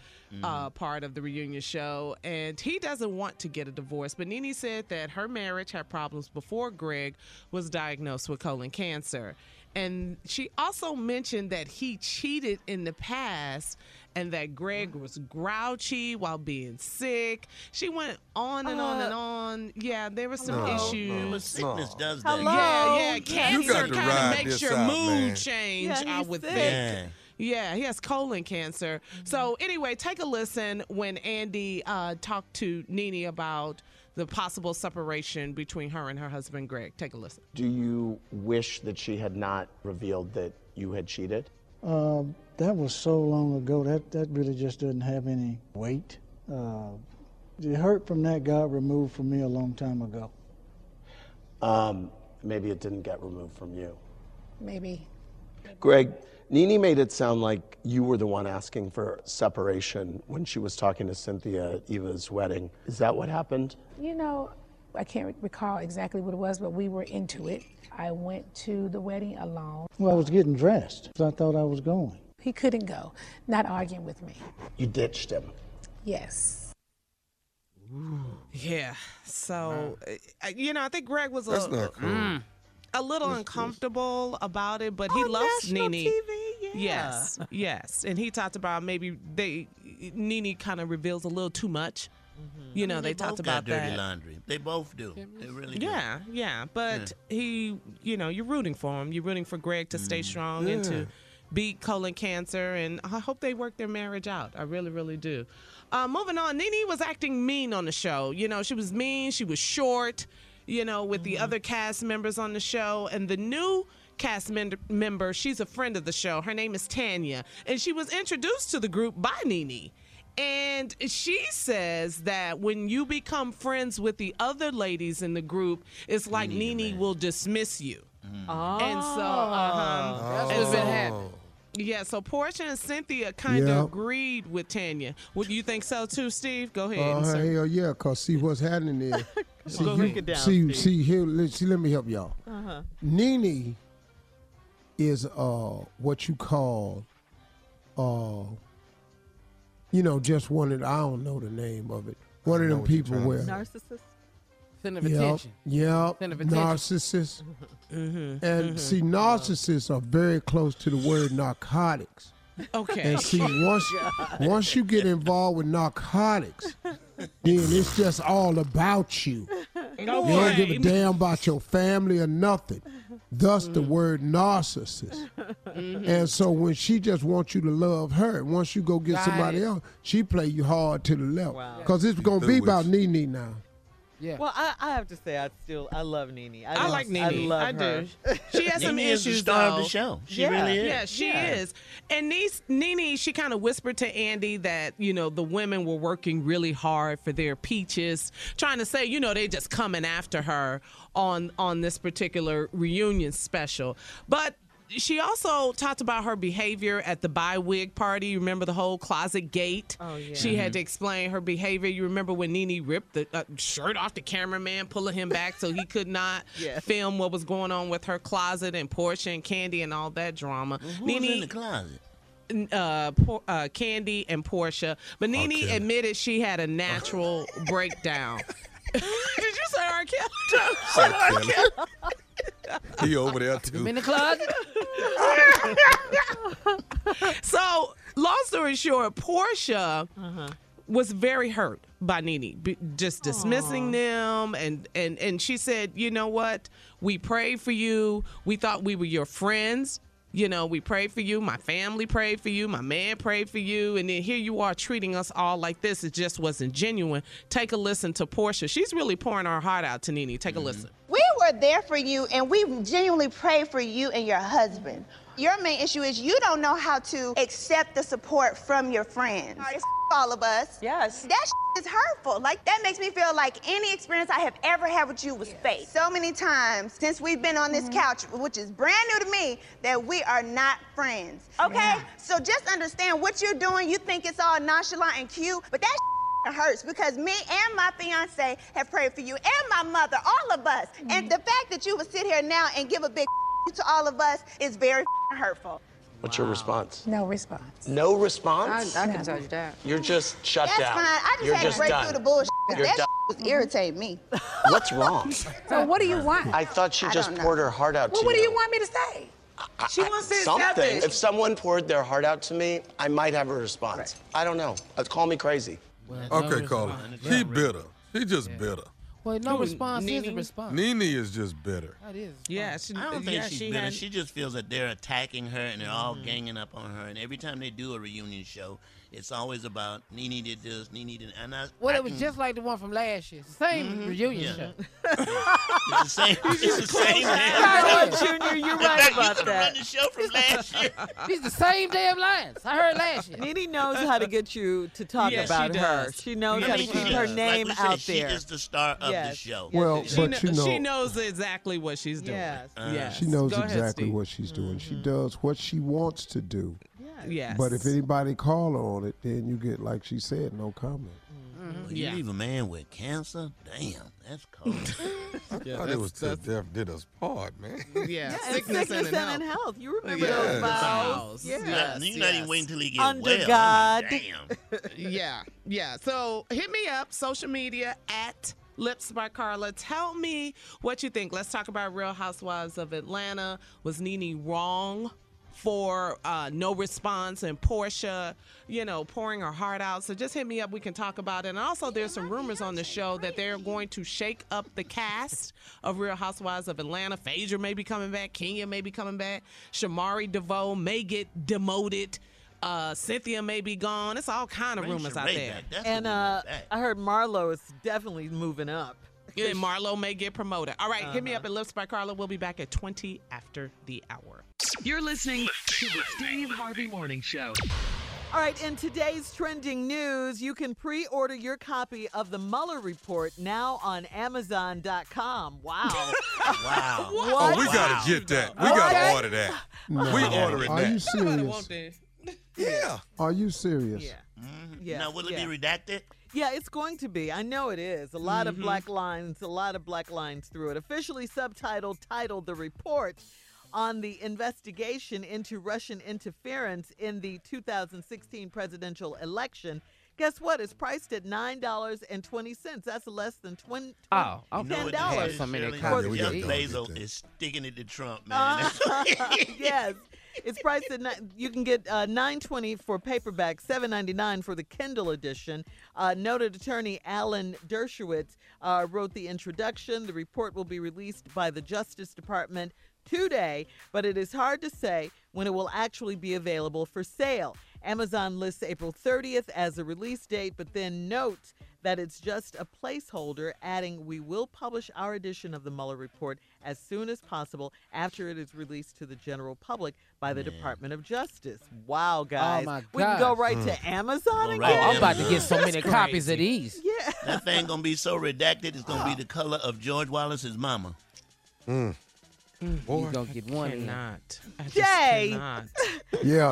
part of the reunion show, and he doesn't want to get a divorce. But NeNe said that her marriage had problems before Greg was diagnosed with colon cancer. And she also mentioned that he cheated in the past and that Greg was grouchy while being sick. She went on and on. Yeah, there were some issues. Sickness does that. Yeah. Cancer kind of makes your mood change, I would think. Yeah, he has colon cancer. Mm-hmm. So anyway, take a listen when Andy talked to NeNe about the possible separation between her and her husband, Greg. Take a listen. Do you wish that she had not revealed that you had cheated? That was so long ago. That really just doesn't have any weight. The hurt from that got removed from me a long time ago. Maybe it didn't get removed from you. Maybe. Greg, NeNe made it sound like you were the one asking for separation when she was talking to Cynthia at Eva's wedding. Is that what happened? You know, I can't recall exactly what it was, but we were into it. I went to the wedding alone. Well, I was getting dressed. I thought I was going. He couldn't go, not arguing with me. You ditched him. Yes. Ooh. Yeah, so, you know, I think Greg was a little... That's not cool. A little uncomfortable about it, but he loves NeNe. TV, yeah. Yes, yes. And he talked about maybe NeNe kind of reveals a little too much. Mm-hmm. You know, I mean, they talked about that. They both got dirty laundry. They both do. They really do. Yeah, yeah. But he, you know, you're rooting for him. You're rooting for Greg to stay strong and to beat colon cancer. And I hope they work their marriage out. I really, really do. Moving on, NeNe was acting mean on the show. You know, she was mean. She was short. You know, with the other cast members on the show. And the new cast member, she's a friend of the show. Her name is Tanya. And she was introduced to the group by NeNe. And she says that when you become friends with the other ladies in the group, it's like NeNe will dismiss you. Oh. And so, that's what's been happening. Yeah, so Porsha and Cynthia kind of agreed with Tanya. Would you think so too, Steve? Go ahead. Hell yeah, because see what's happening is. See, let me help y'all. NeNe is what you call, you know, just one of, I don't know the name of it. One of them people where. Narcissist? Sin of attention. Yeah, narcissist. And see, narcissists are very close to the word narcotics. Okay. And see, once you get involved with narcotics, then it's just all about you. No you don't give a damn about your family or nothing. Thus the word narcissist. And so when she just wants you to love her, once you go get somebody else, she play you hard to the left. Because it's going to be about NeNe now. Yeah. Well, I have to say, I love NeNe. I like NeNe. I love her. Do. She has some issues, is the star though. Of the show. She really is. Yeah, she is. And NeNe, she kind of whispered to Andy that, you know, the women were working really hard for their peaches, trying to say, you know, they just coming after her on this particular reunion special. But she also talked about her behavior at the bi-wig party. You remember the whole closet gate? Oh, yeah. She had to explain her behavior. You remember when NeNe ripped the shirt off the cameraman, pulling him back so he could not film what was going on with her closet and Porsha and Kandi and all that drama. Well, who was in the closet? Kandi and Porsha. But NeNe admitted she had a natural breakdown. Did you say R. Kelly? He over there, too. You been in the closet? So, long story short, Porsha was very hurt by NeNe, just dismissing them. And she said, you know what? We prayed for you. We thought we were your friends. You know, we prayed for you. My family prayed for you. My man prayed for you. And then here you are treating us all like this. It just wasn't genuine. Take a listen to Porsha. She's really pouring her heart out to NeNe. Take a listen. We were there for you, and we genuinely prayed for you and your husband. Your main issue is you don't know how to accept the support from your friends. All of us. Yes. That is hurtful. Like, that makes me feel like any experience I have ever had with you was fake. So many times since we've been on this couch, which is brand new to me, that we are not friends. Okay? Yeah. So just understand what you're doing. You think it's all nonchalant and cute, but that it hurts because me and my fiance have prayed for you and my mother, all of us. And the fact that you would sit here now and give a big to all of us is very hurtful. What's your response? No response. No response? I can tell you that. You're just shut down. That's fine. I just had to break through the bullshit. That was irritating me. What's wrong? So what do you want? I thought she just poured her heart out to you. Well, what do you want me to say? She wants to accept it. If someone poured their heart out to me, I might have a response. Right. I don't know. Call me crazy. Well, okay, Carla. She bitter. She just bitter. Well, no response is a response. NeNe is just bitter. That is. Yeah, I don't think she's bitter. She just feels that they're attacking her and they're all ganging up on her. And every time they do a reunion show, It's always about NeNe did this, NeNe did that. Well, it was just like the one from last year. Same reunion show. It's the same. It's the same. Junior, you're right about that. Run the show from last year. These the same damn lines I heard last year. NeNe knows how to get you to talk about her. She knows how to keep her name out there. She is the star of the show. Well, but you know, she knows exactly what she's doing. Yes. She knows exactly what she's doing. She does what she wants to do. Yes. But if anybody call her on it, then you get, like she said, no comment. Well, you leave a man with cancer? Damn, that's cold. I thought it was tough. Death did us part, man. Yeah, sickness and health. You remember those vows. You're not even waiting until he gets well. Under God. Damn. So hit me up, social media, at Lips by Carla. Tell me what you think. Let's talk about Real Housewives of Atlanta. Was NeNe wrong for no response, and Porsha, you know, pouring her heart out? So just hit me up. We can talk about it. And also, there's some rumors on the show that they're going to shake up the cast of Real Housewives of Atlanta. Phaedra may be coming back. Kenya may be coming back. Shamari DeVoe may get demoted. Cynthia may be gone. It's all kind of rumors out there. And I heard Marlo is definitely moving up. And Marlo may get promoted. All right, hit me up at Lips by Carla. We'll be back at 20 after the hour. You're listening to the Steve Harvey Morning Show. All right, in today's trending news, you can pre-order your copy of the Mueller Report now on Amazon.com. Wow. Wow. Oh, we got to get that. We got to order that. No. We ordering that. Are you serious? Nobody want this. Yeah. Are you serious? Yeah. Mm-hmm. Now, will it be redacted? Yeah, it's going to be. I know it is. A lot of black lines, a lot of black lines through it. Officially subtitled, titled The Report on the Investigation into Russian Interference in the 2016 Presidential Election. Guess what? It's priced at $9.20. That's less than $10. Oh, okay. You know so many copies. Jeff Bezos is sticking it to Trump, man. Yes. It's priced at you can get $9.20 for paperback, $7.99 for the Kindle edition. Noted attorney Alan Dershowitz wrote the introduction. The report will be released by the Justice Department today, but it is hard to say when it will actually be available for sale. Amazon lists April 30th as a release date, but then notes that it's just a placeholder, adding, "We will publish our edition of the Mueller Report as soon as possible after it is released to the general public by the Department of Justice." Wow, guys. Oh, my God. We can go right to Amazon again? Oh, I'm about to get so many copies of these. Yeah. That thing going to be so redacted, it's going to be the color of George Wallace's mama. Boy, you gonna get one I cannot. Yeah,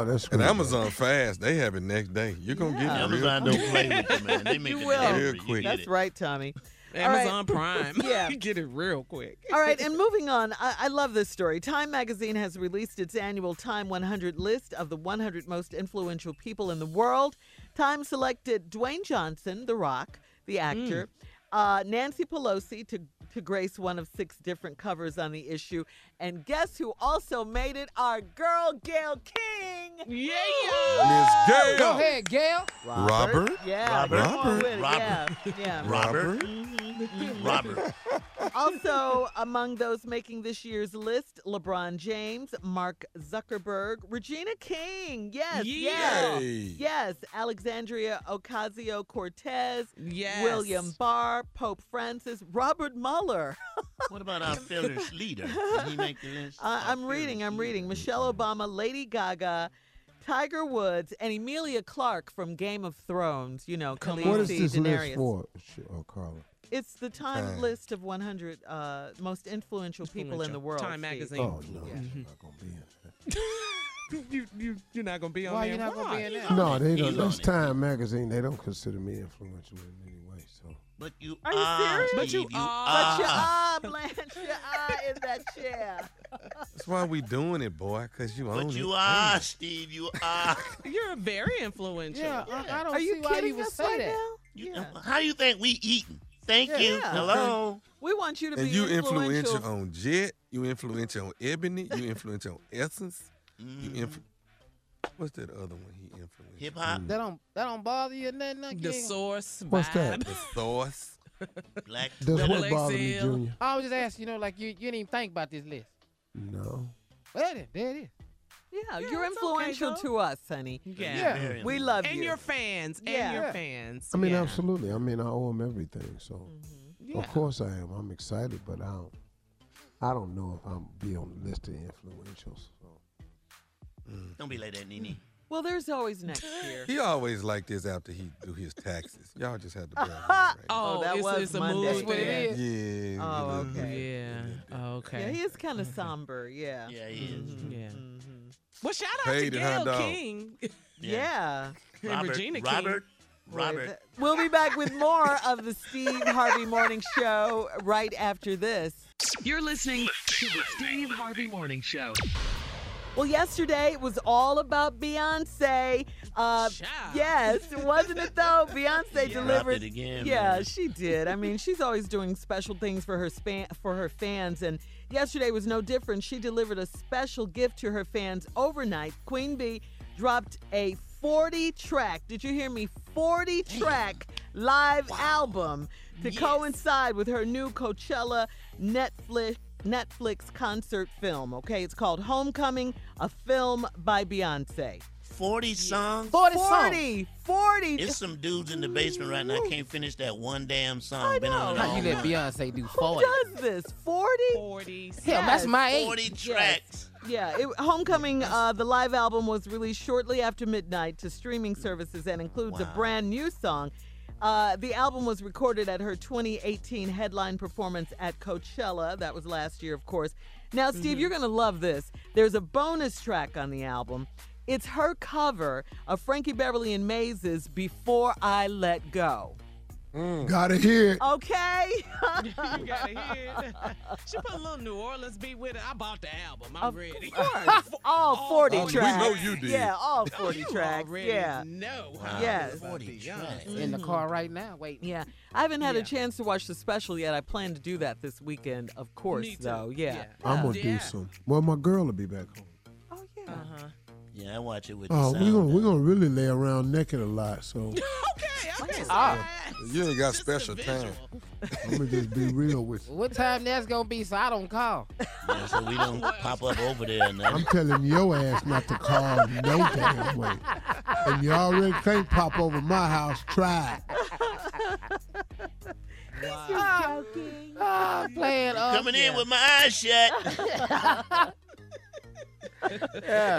that's good. And Amazon fast. They have it next day. You're gonna get it. Amazon don't play with you, man. They make it real quick. That's right, Tommy. Amazon Prime. You get it real quick. All right, and moving on. I love this story. Time magazine has released its annual Time 100 list of the 100 most influential people in the world. Time selected Dwayne Johnson, The Rock, the actor, Nancy Pelosi to grace one of 6 different covers on the issue. And guess who also made it? Our girl, Gayle King. Yeah. Miss Gayle. Go ahead, Gayle. Robert. Yeah. Robert. Robert. Also, among those making this year's list, LeBron James, Mark Zuckerberg, Regina King. Yes. Yes. Yes. Alexandria Ocasio-Cortez. Yes. William Barr, Pope Francis, Robert Mueller. What about our fearless leader? Did he make the list? I'm reading. Michelle Obama, Lady Gaga, Tiger Woods, and Emilia Clarke from Game of Thrones. You know, Khaleesi, what is this Daenerys. List for, Carla? It's the Time list of 100 most influential people in the world. Time magazine. Oh, no, you're not going to be in that. You're not going to be on there? Why you're not going to be in that? No, they don't. That's Time magazine. They don't consider me influential in any way, so. But you are. Serious? But you are. But you are, Blanche. You are in that chair. That's why we doing it, boy, because you own it. But you are, Steve. You are. You're very influential. Yeah. I don't see why you would say that. How do you think we eating? Thank you. Hello. We want you to be influential. You influential on Jet. You influential on Ebony. You influential on Essence. You What's that other one he influenced? Hip hop. That don't bother you or nothing. The Source. What's that? The Source. Black. Does what bother me, Junior? I was just asking, you know, like you didn't even think about this list. No. Well, there it is. Yeah, you're influential to us, honey. Yeah. We love you. And your fans. And your fans. I mean, absolutely. I mean, I owe them everything. So, of course I am. I'm excited, but I don't know if I'm be on the list of influentials. So. Don't be like that, NeNe. Well, there's always next year. He always like this after he do his taxes. Y'all just had to bear with it. Right that was Monday. Yeah. Oh, okay. Yeah. Okay. Yeah, he is kind of somber. Yeah. Yeah, he is. Yeah. Mm-hmm. Well, shout out to Gayle King. Yeah. And Regina King. Robert. We'll be back with more of the Steve Harvey Morning Show right after this. You're listening to the Steve Harvey Morning Show. Well, yesterday it was all about Beyonce. Yes, wasn't it though? Beyonce delivered. It again, man. She did. I mean, she's always doing special things for her fans, and yesterday was no different. She delivered a special gift to her fans overnight. Queen B dropped a 40-track. Did you hear me? 40-track live album to coincide with her new Coachella Netflix concert film, okay? It's called Homecoming, a film by Beyonce. 40 songs? 40 songs. There's some dudes in the basement right now. I can't finish that one damn song. I know. How you let Beyonce do 40? Who does this? 40? 40. Hell, that's my age. 40 tracks. Yes. Yeah, Homecoming, the live album was released shortly after midnight to streaming services and includes a brand new song. The album was recorded at her 2018 headline performance at Coachella. That was last year, of course. Now, Steve, you're going to love this. There's a bonus track on the album. It's her cover of Frankie Beverly and Maze's Before I Let Go. Gotta hear it. Okay. You gotta hear it. She put a little New Orleans beat with it. I bought the album. I'm ready. All 40 tracks. We know you did. Yeah, all 40 tracks. Yeah. No. Yes. 40 tracks. In the car right now. Wait. Yeah. I haven't had a chance to watch the special yet. I plan to do that this weekend, of course, though. Yeah. I'm gonna do some. Well, my girl will be back home. Oh yeah. Yeah, I watch it with the sound. We're gonna really lay around naked a lot, so. Okay. You ain't got special time. I'm gonna just be real with you. What time that's gonna be so I don't call? Yeah, so we don't pop up over there. Now. I'm telling your ass not to call no damn way. And you already can't pop over my house. Try it. Wow. I'm playing coming in with my eyes shut.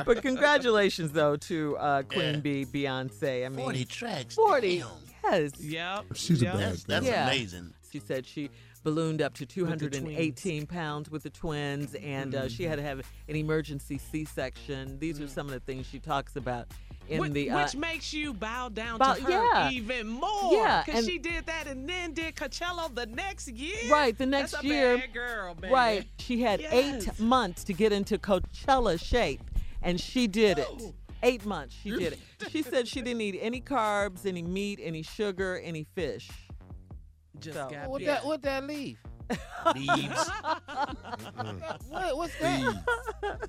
But congratulations, though, to Queen B, Beyonce. I mean, 40 tracks. 40. Damn. Yes. Yep. She's a bad girl. That's amazing. She said she ballooned up to 218 pounds with the twins, and she had to have an emergency C-section. These are some of the things she talks about. Which makes you bow down to her even more. Yeah. Because she did that and then did Coachella the next year. Right, the next year. That's a bad girl, man. Right. She had 8 months to get into Coachella shape, and she did it. 8 months, she did it. She said she didn't eat any carbs, any meat, any sugar, any fish. What'd that leave? Leaves. What's that?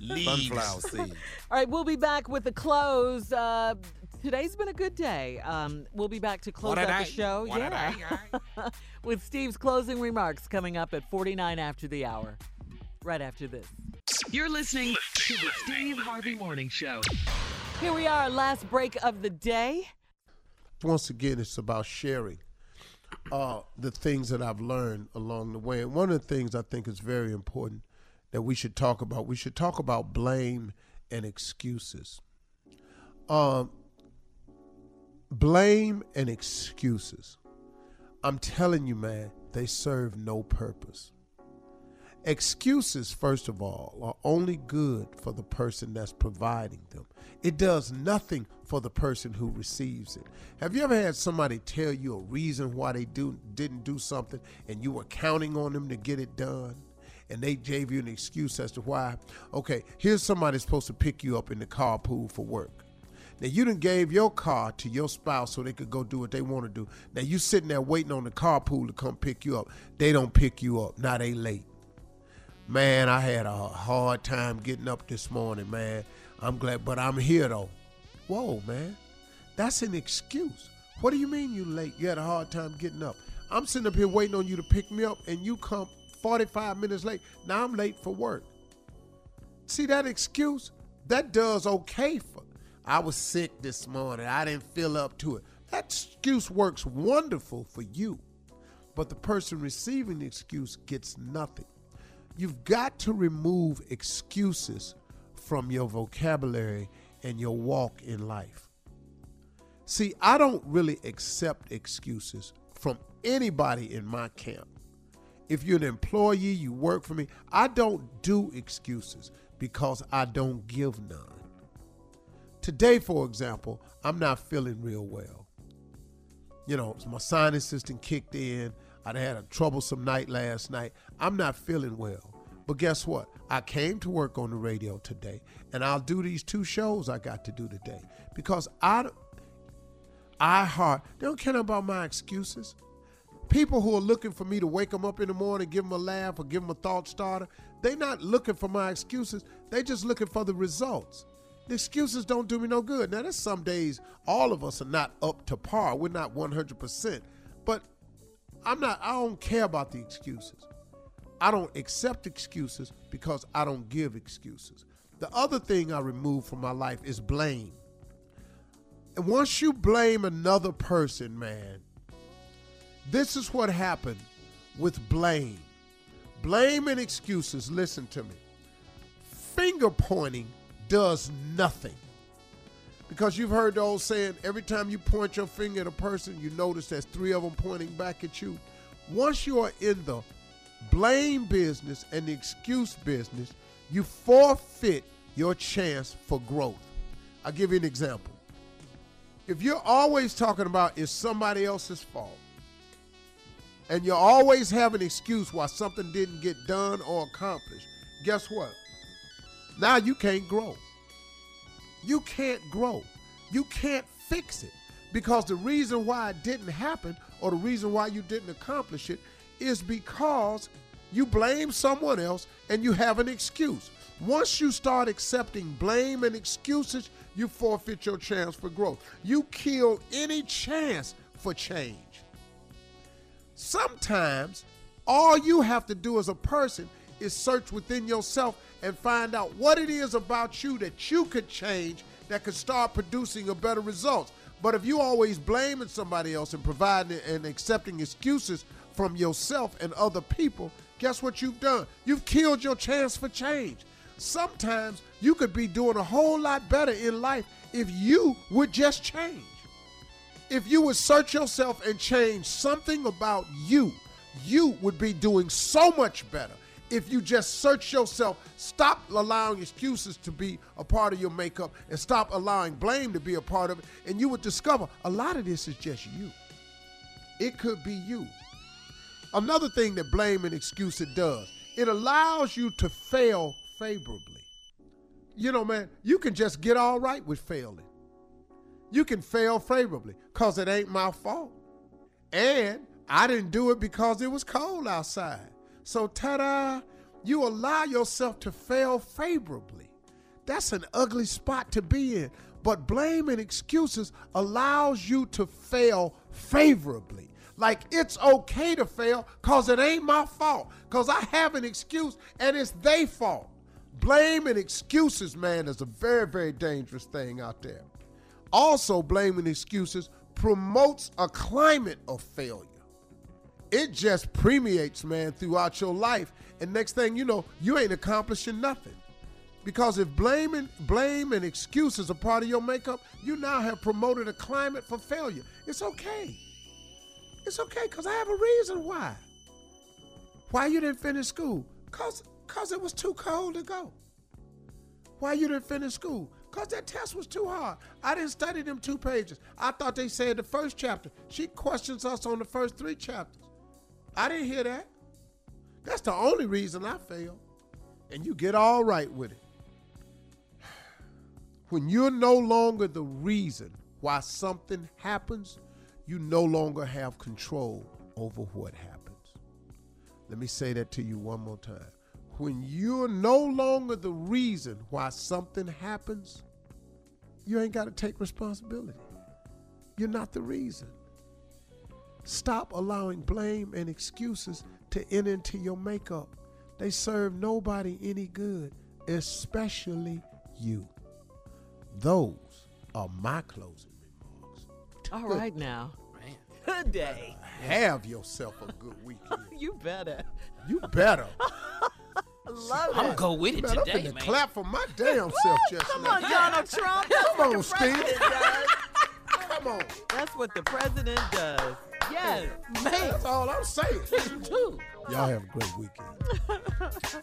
Leaves. Sunflower seeds. All right, we'll be back with the close. Today's been a good day. We'll be back to close out the show. With Steve's closing remarks coming up at 49 after the hour. Right after this. You're listening to the Steve Harvey Morning Show. Here we are, last break of the day. Once again, it's about sharing. The things that I've learned along the way. And one of the things I think is very important that we should talk about, blame and excuses. Blame and excuses. I'm telling you, man, they serve no purpose. Excuses, first of all, are only good for the person that's providing them. It does nothing for the person who receives it. Have you ever had somebody tell you a reason why they didn't do something and you were counting on them to get it done? And they gave you an excuse as to why. Okay, here's somebody supposed to pick you up in the carpool for work. Now, you done gave your car to your spouse so they could go do what they want to do. Now, you sitting there waiting on the carpool to come pick you up. They don't pick you up. Now, they late. Man, I had a hard time getting up this morning, man. I'm glad, but I'm here, though. Whoa, man. That's an excuse. What do you mean you late? You had a hard time getting up. I'm sitting up here waiting on you to pick me up, and you come 45 minutes late. Now I'm late for work. See that excuse? that does okay for, I was sick this morning, I didn't feel up to it. That excuse works wonderful for you, but the person receiving the excuse gets nothing. You've got to remove excuses from your vocabulary and your walk in life. See, I don't really accept excuses from anybody in my camp. If you're an employee, you work for me, I don't do excuses because I don't give none. Today, for example, I'm not feeling real well. You know, my sinus system kicked in. I'd had a troublesome night last night. I'm not feeling well. But guess what? I came to work on the radio today, and I'll do these two shows I got to do today because iHeart, they don't care about my excuses. People who are looking for me to wake them up in the morning, give them a laugh or give them a thought starter, they're not looking for my excuses. They're just looking for the results. The excuses don't do me no good. Now, there's some days all of us are not up to par. We're not 100%. But I don't care about the excuses. I don't accept excuses because I don't give excuses. The other thing I remove from my life is blame. And once you blame another person, man, this is what happened with blame. Blame and excuses, listen to me. Finger pointing does nothing. Because you've heard the old saying, every time you point your finger at a person, you notice there's three of them pointing back at you. Once you are in the blame business and the excuse business, you forfeit your chance for growth. I'll give you an example. If you're always talking about it's somebody else's fault, and you always have an excuse why something didn't get done or accomplished, guess what? Now you can't grow. You can't grow. You can't fix it because the reason why it didn't happen or the reason why you didn't accomplish it is because you blame someone else and you have an excuse. Once you start accepting blame and excuses, you forfeit your chance for growth. You kill any chance for change. Sometimes all you have to do as a person is search within yourself and find out what it is about you that you could change that could start producing a better result. But if you always blaming somebody else and providing and accepting excuses from yourself and other people, guess what you've done? You've killed your chance for change. Sometimes you could be doing a whole lot better in life if you would just change. If you would search yourself and change something about you, you would be doing so much better. If you just search yourself, stop allowing excuses to be a part of your makeup and stop allowing blame to be a part of it, and you would discover a lot of this is just you. It could be you. Another thing that blame and excuse it does, it allows you to fail favorably. You know, man, you can just get all right with failing. You can fail favorably because it ain't my fault. And I didn't do it because it was cold outside. So, ta-da, you allow yourself to fail favorably. That's an ugly spot to be in. But blame and excuses allows you to fail favorably. Like, it's okay to fail because it ain't my fault, because I have an excuse and it's their fault. Blame and excuses, man, is a very, very dangerous thing out there. Also, blame and excuses promotes a climate of failure. It just permeates, man, throughout your life. And next thing you know, you ain't accomplishing nothing. Because if blame and excuses are part of your makeup, you now have promoted a climate for failure. It's okay. It's okay, because I have a reason why. Why you didn't finish school? Because it was too cold to go. Why you didn't finish school? Because that test was too hard. I didn't study them 2 pages. I thought they said the first chapter. She questions us on the first 3 chapters. I didn't hear that. That's the only reason I failed. And you get all right with it. When you're no longer the reason why something happens, you no longer have control over what happens. Let me say that to you one more time. When you're no longer the reason why something happens, you ain't got to take responsibility. You're not the reason. Stop allowing blame and excuses to enter into your makeup. They serve nobody any good, especially you. Those are my closing remarks. All right now. Man. Good day. Have yourself a good weekend. You better. You better. Love it. I'm going to go with it today, man. I'm going to clap for my damn self just now. Come on, Donald Trump. Come on, Steve. Come on. That's what the president does. Yes, man. That's all I'm saying. Y'all have a great weekend.